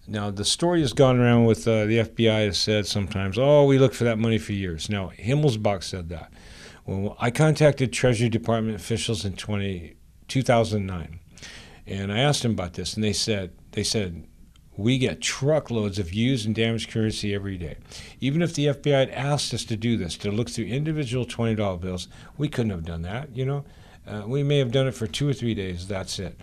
now the story has gone around with uh, the F B I has said sometimes, oh, we looked for that money for years. Now, Himmelsbach said that. Well, I contacted Treasury Department officials in two thousand nine, and I asked them about this, and they said, they said, we get truckloads of used and damaged currency every day. Even if the F B I had asked us to do this, to look through individual twenty dollar bills, we couldn't have done that, you know. Uh, we may have done it for two or three days, that's it.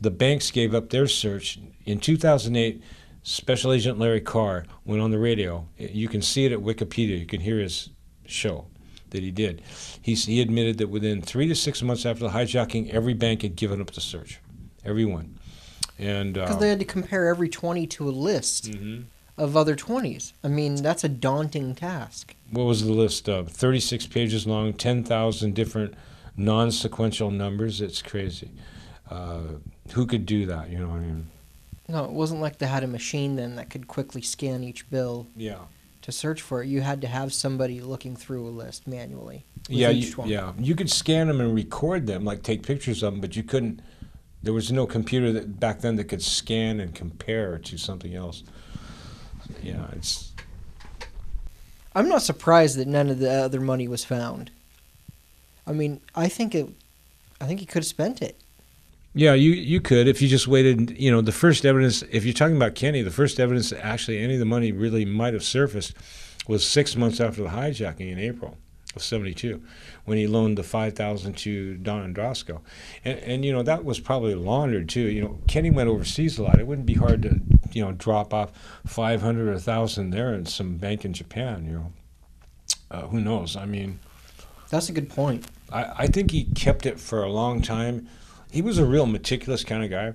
The banks gave up their search. In two thousand eight, Special Agent Larry Carr went on the radio. You can see it at Wikipedia. You can hear his show that he did. He, he admitted that within three to six months after the hijacking, every bank had given up the search, every one. Because um, they had to compare every twenty to a list mm-hmm. of other twenties. I mean, that's a daunting task. What was the list of? thirty-six pages long, ten thousand different non-sequential numbers. It's crazy. Uh, who could do that, you know what I mean? No, it wasn't like they had a machine then that could quickly scan each bill yeah. to search for it. You had to have somebody looking through a list manually. Yeah, you, yeah, you could scan them and record them, like take pictures of them, but you couldn't. There was no computer that, back then that could scan and compare to something else. Yeah, it's. I'm not surprised that none of the other money was found. I mean, I think it. I think he could have spent it. Yeah, you you could if you just waited. You know, the first evidence. If you're talking about Kenny, the first evidence that actually any of the money really might have surfaced was six months after the hijacking in April of seventy-two, when he loaned the five thousand dollars to Dawn Androsko. And, and, you know, that was probably laundered, too. You know, Kenny went overseas a lot. It wouldn't be hard to, you know, drop off five hundred or one thousand there in some bank in Japan, you know. Uh, who knows? I mean. That's a good point. I, I think he kept it for a long time. He was a real meticulous kind of guy.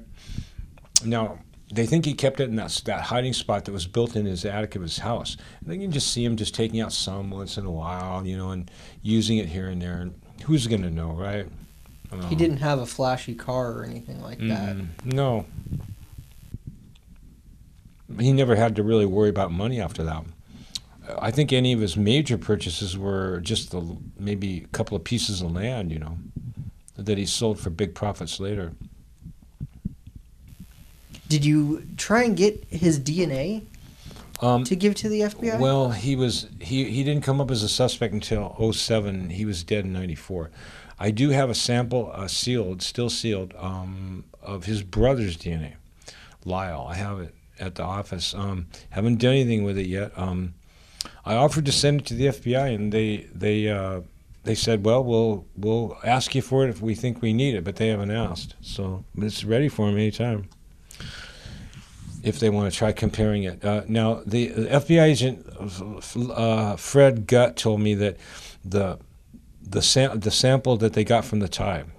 Now, they think he kept it in that, that hiding spot that was built in his attic of his house. And they can just see him just taking out some once in a while, you know, and using it here and there. And who's going to know, right? Um, he didn't have a flashy car or anything like mm, that. No. He never had to really worry about money after that. I think any of his major purchases were just the, maybe a couple of pieces of land, you know, that he sold for big profits later. Did you try and get his D N A um, to give to the F B I? Well, he was he, he didn't come up as a suspect until oh seven. He was dead in ninety-four. I do have a sample uh, sealed, still sealed, um, of his brother's D N A, Lyle. I have it at the office. Um, haven't done anything with it yet. Um, I offered to send it to the F B I, and they they uh, they said, well, we'll we'll ask you for it if we think we need it, but they haven't asked. So it's ready for them anytime, if they want to try comparing it. Uh, now, the, the F B I agent uh, Fred Gutt told me that the the, sam the sample that they got from the time,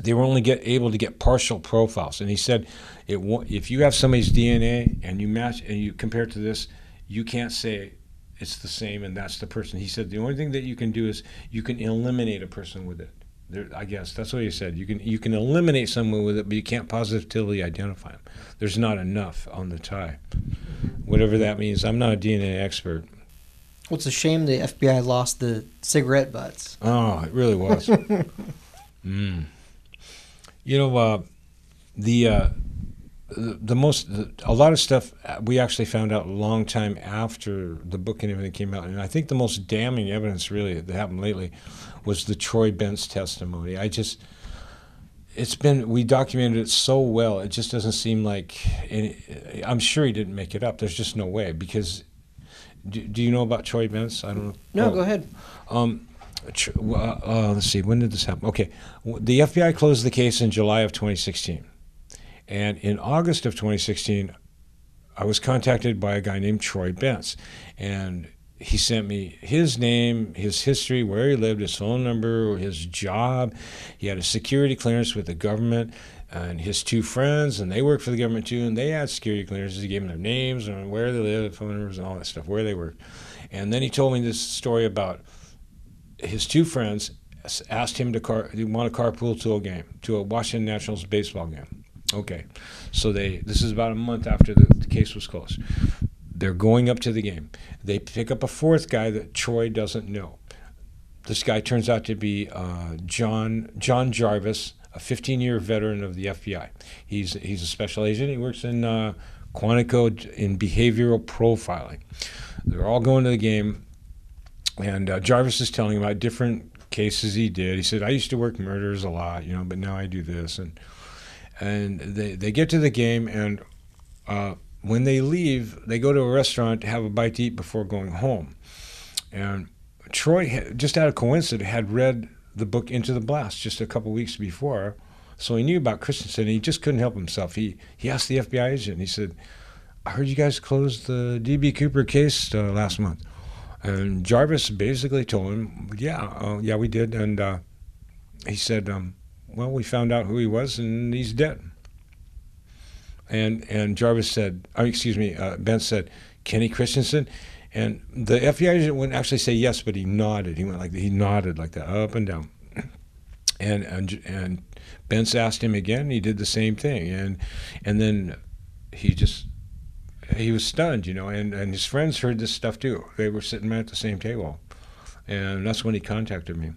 they were only get able to get partial profiles. And he said, it won't, if you have somebody's D N A and you match and you compare it to this, you can't say it's the same and that's the person. He said the only thing that you can do is you can eliminate a person with it. There, I guess that's what he said. You can you can eliminate someone with it, but you can't positively identify them. There's not enough on the tie, whatever that means. I'm not a D N A expert. Well, it's a shame the F B I lost the cigarette butts. Oh, it really was. mm. You know, uh, the, uh, the the most the, a lot of stuff we actually found out a long time after the book and everything came out, and I think the most damning evidence really that happened lately was the Troy Bentz testimony. I just, it's been, we documented it so well, it just doesn't seem like, any, I'm sure he didn't make it up. There's just no way, because, do, do you know about Troy Bentz? I don't know. No, oh. Go ahead. Um, uh, uh, let's see, when did this happen? Okay, the F B I closed the case in July of twenty sixteen. And in August of twenty sixteen, I was contacted by a guy named Troy Bentz. And he sent me his name, his history, where he lived, his phone number, his job. He had a security clearance with the government, and his two friends, and they worked for the government too, and they had security clearances. He gave them their names and where they lived, phone numbers, and all that stuff, where they worked. And then he told me this story about his two friends asked him to car, they want to carpool to a game, to a Washington Nationals baseball game. Okay, so they, this is about a month after the, the case was closed. They're going up to the game. They pick up a fourth guy that Troy doesn't know. This guy turns out to be uh, John John Jarvis, a fifteen-year veteran of the F B I. He's he's a special agent. He works in uh, Quantico in behavioral profiling. They're all going to the game, and uh, Jarvis is telling about different cases he did. He said, I used to work murders a lot, you know, but now I do this. And and they, they get to the game, and uh, when they leave, they go to a restaurant to have a bite to eat before going home. And Troy, had, just out of coincidence, had read the book Into the Blast just a couple weeks before, so he knew about Christiansen. He just couldn't help himself. He he asked the F B I agent. He said, I heard you guys closed the D B Cooper case uh, last month. And Jarvis basically told him, yeah, uh, yeah, we did. And uh, he said, um, well, we found out who he was, and he's dead. And and Jarvis said, oh, excuse me, uh, Bentz said, Kenny Christiansen? And the F B I agent wouldn't actually say yes, but he nodded. He went like he nodded like that, up and down. And and, and Bentz asked him again. He did the same thing. And and then he just he was stunned, you know. And and his friends heard this stuff too. They were sitting right at the same table, and that's when he contacted me.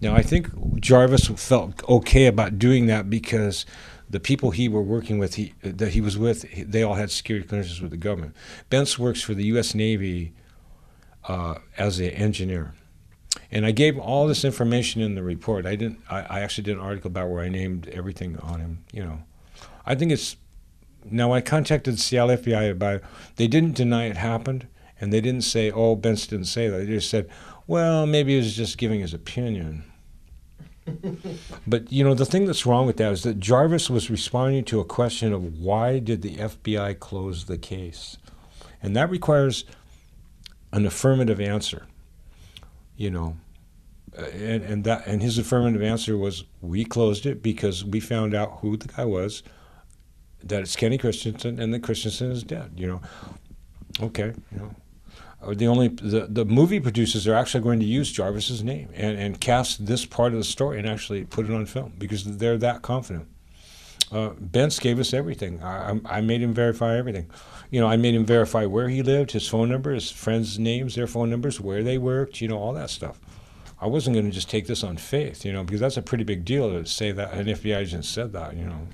Now I think Jarvis felt okay about doing that because the people he were working with, he, that he was with, they all had security clearances with the government. Bentz works for the U S Navy uh, as an engineer, and I gave all this information in the report. I didn't. I, I actually did an article about where I named everything on him. You know, I think it's. Now I contacted the Seattle F B I about it. They didn't deny it happened, and they didn't say, "Oh, Bentz didn't say that." They just said, "Well, maybe he was just giving his opinion." But, you know, the thing that's wrong with that is that Jarvis was responding to a question of why did the F B I close the case? And that requires an affirmative answer, you know. And, and, that, and his affirmative answer was, we closed it because we found out who the guy was, that it's Kenny Christiansen, and that Christiansen is dead, you know. Okay, you know. The only the, the movie producers are actually going to use Jarvis's name and, and cast this part of the story and actually put it on film because they're that confident. Uh, Bentz gave us everything. I, I made him verify everything. You know, I made him verify where he lived, his phone number, his friends' names, their phone numbers, where they worked, you know, all that stuff. I wasn't going to just take this on faith, you know, because that's a pretty big deal to say that an F B I agent said that, you know.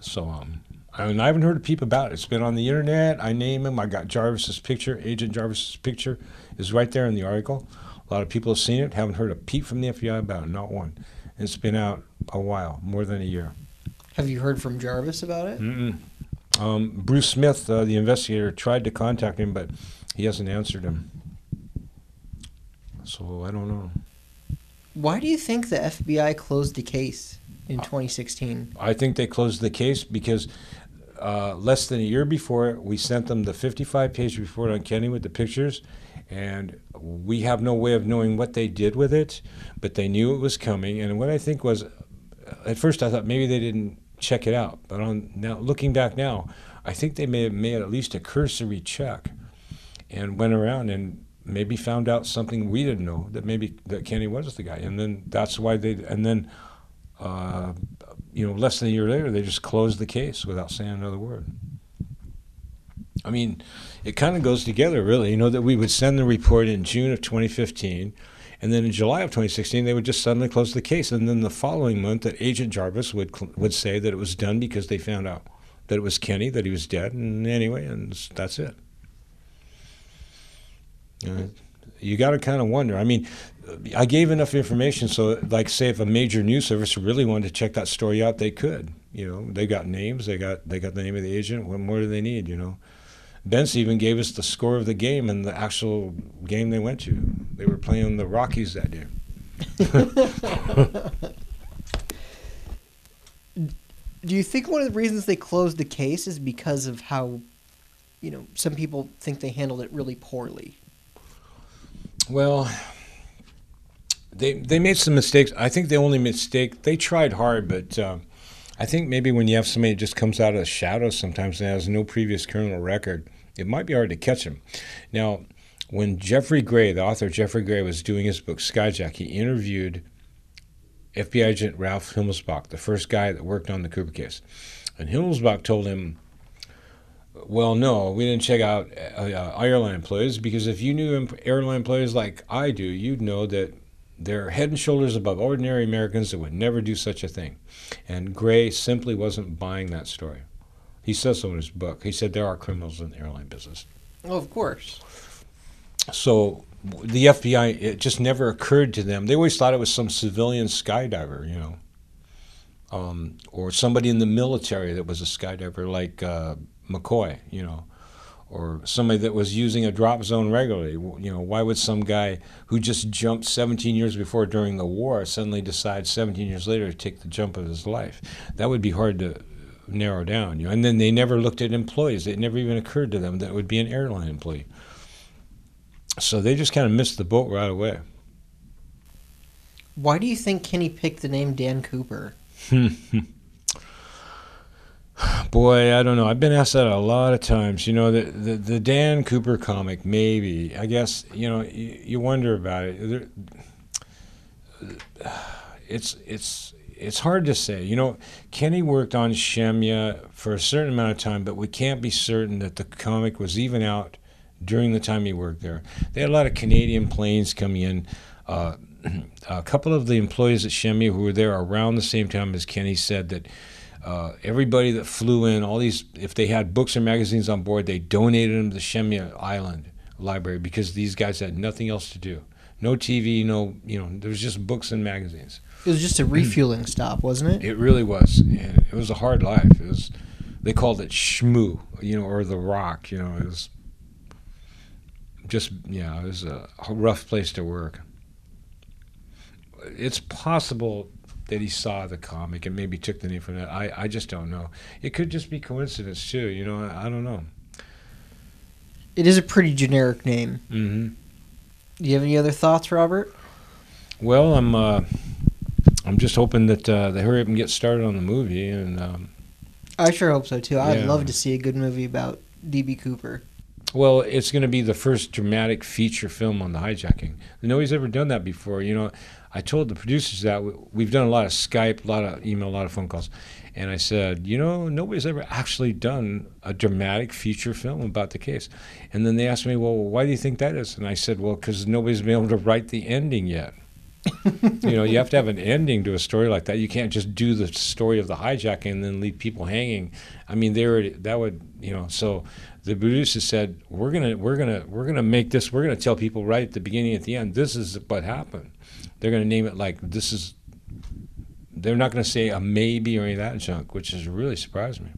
So, um... I mean, I haven't heard a peep about it. It's been on the internet. I name him. I got Jarvis's picture. Agent Jarvis's picture is right there in the article. A lot of people have seen it. Haven't heard a peep from the F B I about it. Not one. And it's been out a while, more than a year. Have you heard from Jarvis about it? Mm-mm. Um, Bruce Smith, uh, the investigator, tried to contact him, but he hasn't answered him. So I don't know. Why do you think the F B I closed the case in twenty sixteen? I think they closed the case because Uh, less than a year before, we sent them the fifty-five page report on Kenny with the pictures, and we have no way of knowing what they did with it, but they knew it was coming. And what I think was, at first I thought maybe they didn't check it out, but on now looking back now, I think they may have made at least a cursory check and went around and maybe found out something we didn't know, that maybe that Kenny was the guy. And then that's why they, and then uh, you know, less than a year later, they just closed the case without saying another word. I mean, it kind of goes together, really, you know, that we would send the report in June of twenty fifteen, and then in July of twenty sixteen, they would just suddenly close the case. And then the following month, that Agent Jarvis would would say that it was done because they found out that it was Kenny, that he was dead, and anyway, and that's it. Uh, you got to kind of wonder. I mean, I gave enough information so, like, say if a major news service really wanted to check that story out, they could. You know, they got names, they got they got the name of the agent. What more do they need? You know, Bentz even gave us the score of the game and the actual game they went to. They were playing the Rockies that day. Do you think one of the reasons they closed the case is because of how, you know, some people think they handled it really poorly? Well, They they made some mistakes. I think the only mistake, they tried hard, but uh, I think maybe when you have somebody that just comes out of the shadows sometimes and has no previous criminal record, it might be hard to catch him. Now, when Jeffrey Gray, the author Jeffrey Gray, was doing his book Skyjack, he interviewed F B I agent Ralph Himmelsbach, the first guy that worked on the Cooper case. And Himmelsbach told him, well, no, we didn't check out uh, uh, airline employees because if you knew airline employees like I do, you'd know that they're head and shoulders above ordinary Americans that would never do such a thing. And Gray simply wasn't buying that story. He says so in his book. He said there are criminals in the airline business. Well, of course. So the F B I, it just never occurred to them. They always thought it was some civilian skydiver, you know, um, or somebody in the military that was a skydiver, like uh, McCoy, you know, or somebody that was using a drop zone regularly. You know, why would some guy who just jumped seventeen years before during the war suddenly decide seventeen years later to take the jump of his life? That would be hard to narrow down, you know. And then they never looked at employees. It never even occurred to them that it would be an airline employee. So they just kind of missed the boat right away. Why do you think Kenny picked the name Dan Cooper? Boy, I don't know. I've been asked that a lot of times. You know, the the, the Dan Cooper comic, maybe. I guess, you know, you, you wonder about it. It's, it's, it's hard to say. You know, Kenny worked on Shemya for a certain amount of time, but we can't be certain that the comic was even out during the time he worked there. They had a lot of Canadian planes coming in. Uh, a couple of the employees at Shemya who were there around the same time as Kenny said that Uh, everybody that flew in, all these, if they had books or magazines on board, they donated them to the Shemya Island library because these guys had nothing else to do. No T V, no, you know, there was just books and magazines. It was just a refueling stop, wasn't it? It really was. Yeah, it was a hard life. It was, they called it Shmoo, you know, or the Rock, you know. It was just, yeah, it was a rough place to work. It's possible that he saw the comic and maybe took the name from that. I, I just don't know. It could just be coincidence, too. You know, I, I don't know. It is a pretty generic name. Mm-hmm. Do you have any other thoughts, Robert? Well, I'm uh, I'm just hoping that uh, they hurry up and get started on the movie. And um, I sure hope so, too. I'd yeah. love to see a good movie about D B Cooper. Well, it's going to be the first dramatic feature film on the hijacking. Nobody's ever done that before. You know, I told the producers that. We've done a lot of Skype, a lot of email, a lot of phone calls. And I said, you know, nobody's ever actually done a dramatic feature film about the case. And then they asked me, well, why do you think that is? And I said, well, because nobody's been able to write the ending yet. You know, you have to have an ending to a story like that. You can't just do the story of the hijacking and then leave people hanging. I mean, they were, that would, you know, so the producer said, we're gonna, we're gonna, we're gonna make this. We're gonna tell people right at the beginning, at the end, this is what happened. They're gonna name it like this is. They're not gonna say a maybe or any of that junk, which has really surprised me.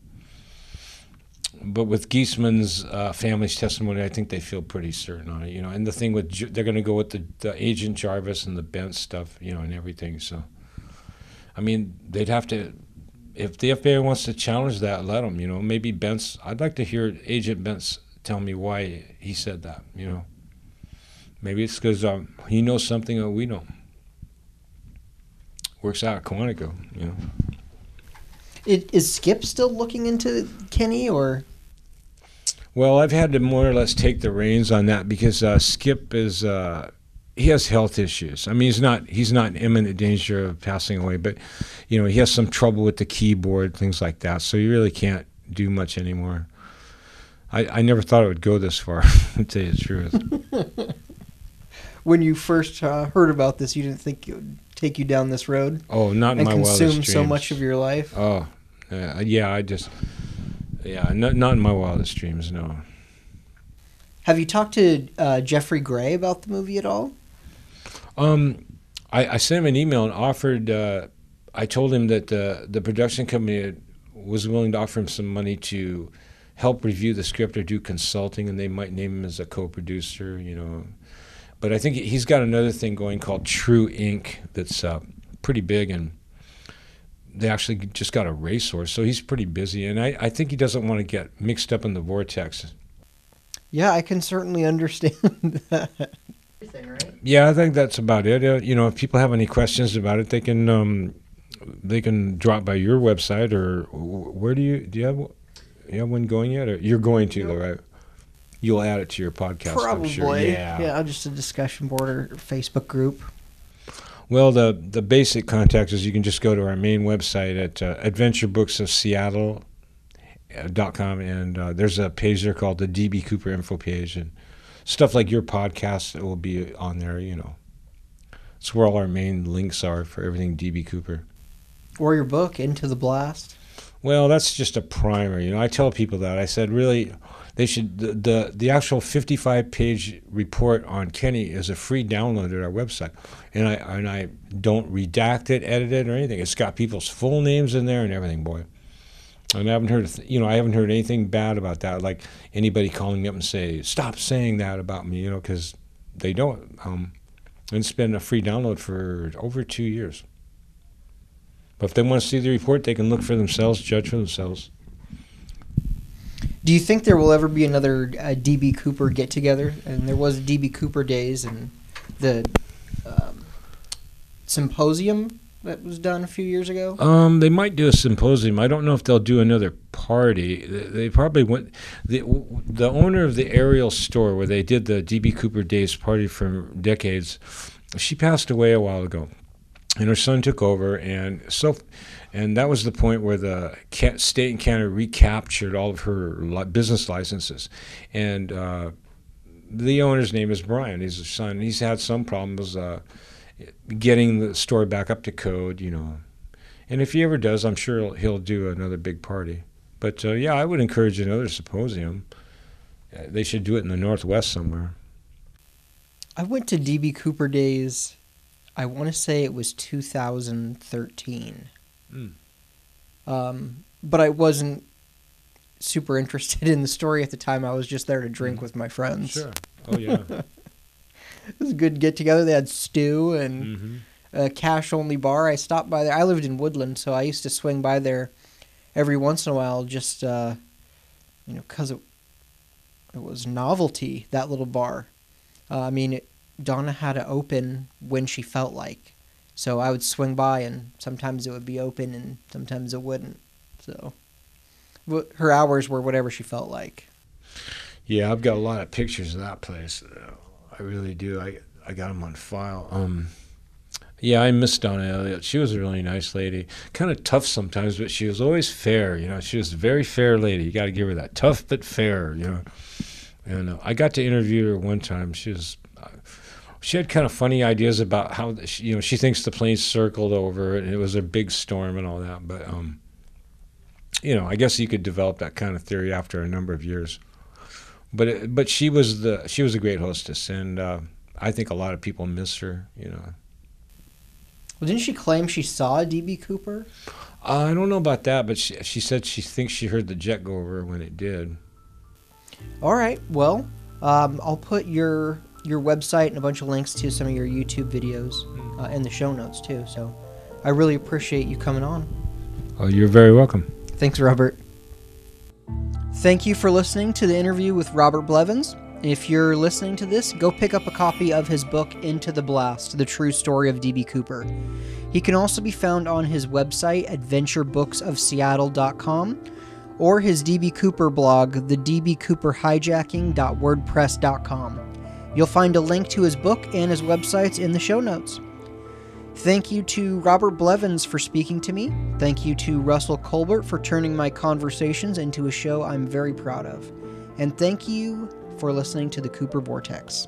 But with Giesemann's uh, family's testimony, I think they feel pretty certain on it, you know. And the thing with J they're going to go with the, the agent Jarvis and the Bentz stuff, you know, and everything. So, I mean, they'd have to, if the F B I wants to challenge that, let them, you know. Maybe Bentz. I'd like to hear Agent Bentz tell me why he said that, you know. Maybe it's because um, he knows something that we don't. Works out at Quantico, you know. It, is Skip still looking into Kenny, or? Well, I've had to more or less take the reins on that because uh, Skip is uh, he has health issues. I mean, he's not he's not in imminent danger of passing away, but you know, he has some trouble with the keyboard, things like that. So you really can't do much anymore. I I never thought it would go this far. To tell you the truth. When you first uh, heard about this, you didn't think it would take you down this road? Oh, not in my wildest dreams. And consume so much of your life? Oh. Uh, yeah, I just, yeah, not, not in my wildest dreams, no. Have you talked to uh, Jeffrey Gray about the movie at all? Um, I, I sent him an email and offered, uh, I told him that uh, the production company was willing to offer him some money to help review the script or do consulting, and they might name him as a co-producer, you know. But I think he's got another thing going called True Incorporated that's uh, pretty big, and they actually just got a racehorse, so he's pretty busy, and I, I think he doesn't want to get mixed up in the vortex. Yeah, I can certainly understand that. Yeah, I think that's about it. Uh, you know, if people have any questions about it, they can um, they can drop by your website, or where do you do you have you have one going yet? Or you're going to, though, right? You'll add it to your podcast, probably. I'm sure. Yeah, yeah, just a discussion board or Facebook group. Well, the the basic contact is you can just go to our main website at uh, adventure books of seattle dot com, and uh, there's a page there called the D B Cooper info page, and stuff like your podcast that will be on there. You know, it's where all our main links are for everything D B Cooper, or your book Into the Blast. Well, that's just a primer. You know, I tell people that. I said, really, they should, the, the, the actual fifty-five page report on Kenny is a free download at our website. And I, and I don't redact it, edit it, or anything. It's got people's full names in there and everything, boy. And I haven't heard, you know, I haven't heard anything bad about that, like anybody calling me up and say, stop saying that about me, you know, because they don't. Um, and it's been a free download for over two years. But if they want to see the report, they can look for themselves, judge for themselves. Do you think there will ever be another uh, D B. Cooper get-together? And there was D B. Cooper Days and the um, symposium that was done a few years ago. Um, they might do a symposium. I don't know if they'll do another party. They, they probably went. The, the owner of the Ariel store where they did the D B. Cooper Days party for decades, she passed away a while ago. And her son took over, and so, and that was the point where the state and Canada recaptured all of her li business licenses. And uh, the owner's name is Brian. He's her son. He's had some problems uh, getting the store back up to code, you know. And if he ever does, I'm sure he'll, he'll do another big party. But, uh, yeah, I would encourage another symposium. Uh, they should do it in the Northwest somewhere. I went to D B. Cooper Days. I want to say it was two thousand thirteen, mm. um, but I wasn't super interested in the story at the time. I was just there to drink mm. with my friends. Sure. Oh, yeah. It was a good get-together. They had stew and mm-hmm. a cash-only bar. I stopped by there. I lived in Woodland, so I used to swing by there every once in a while just, uh, you know, because it, it was novelty, that little bar. Uh, I mean, it, Donna had to open when she felt like. So I would swing by, and sometimes it would be open, and sometimes it wouldn't. So her hours were whatever she felt like. Yeah, I've got a lot of pictures of that place. I really do. I, I got them on file. Um, yeah, I miss Donna Elliott. She was a really nice lady. Kind of tough sometimes, but she was always fair. You know, she was a very fair lady. You got to give her that. Tough but fair, you know. And uh, I got to interview her one time. She was... Uh, She had kind of funny ideas about how, you know, she thinks the plane circled over and it was a big storm and all that. But, um, you know, I guess you could develop that kind of theory after a number of years. But it, but she was the she was a great hostess, and uh, I think a lot of people miss her, you know. Well, didn't she claim she saw D B. Cooper? Uh, I don't know about that, but she, she said she thinks she heard the jet go over when it did. All right. Well, um, I'll put your... your website and a bunch of links to some of your YouTube videos uh, and the show notes too. So I really appreciate you coming on. Oh, you're very welcome. Thanks, Robert. Thank you for listening to the interview with Robert Blevins. If you're listening to this, go pick up a copy of his book, Into the Blast, The True Story of D B. Cooper. He can also be found on his website, adventure books of seattle dot com, or his D B. Cooper blog, the d b cooper hijacking dot wordpress dot com. You'll find a link to his book and his websites in the show notes. Thank you to Robert Blevins for speaking to me. Thank you to Russell Colbert for turning my conversations into a show I'm very proud of. And thank you for listening to the Cooper Vortex.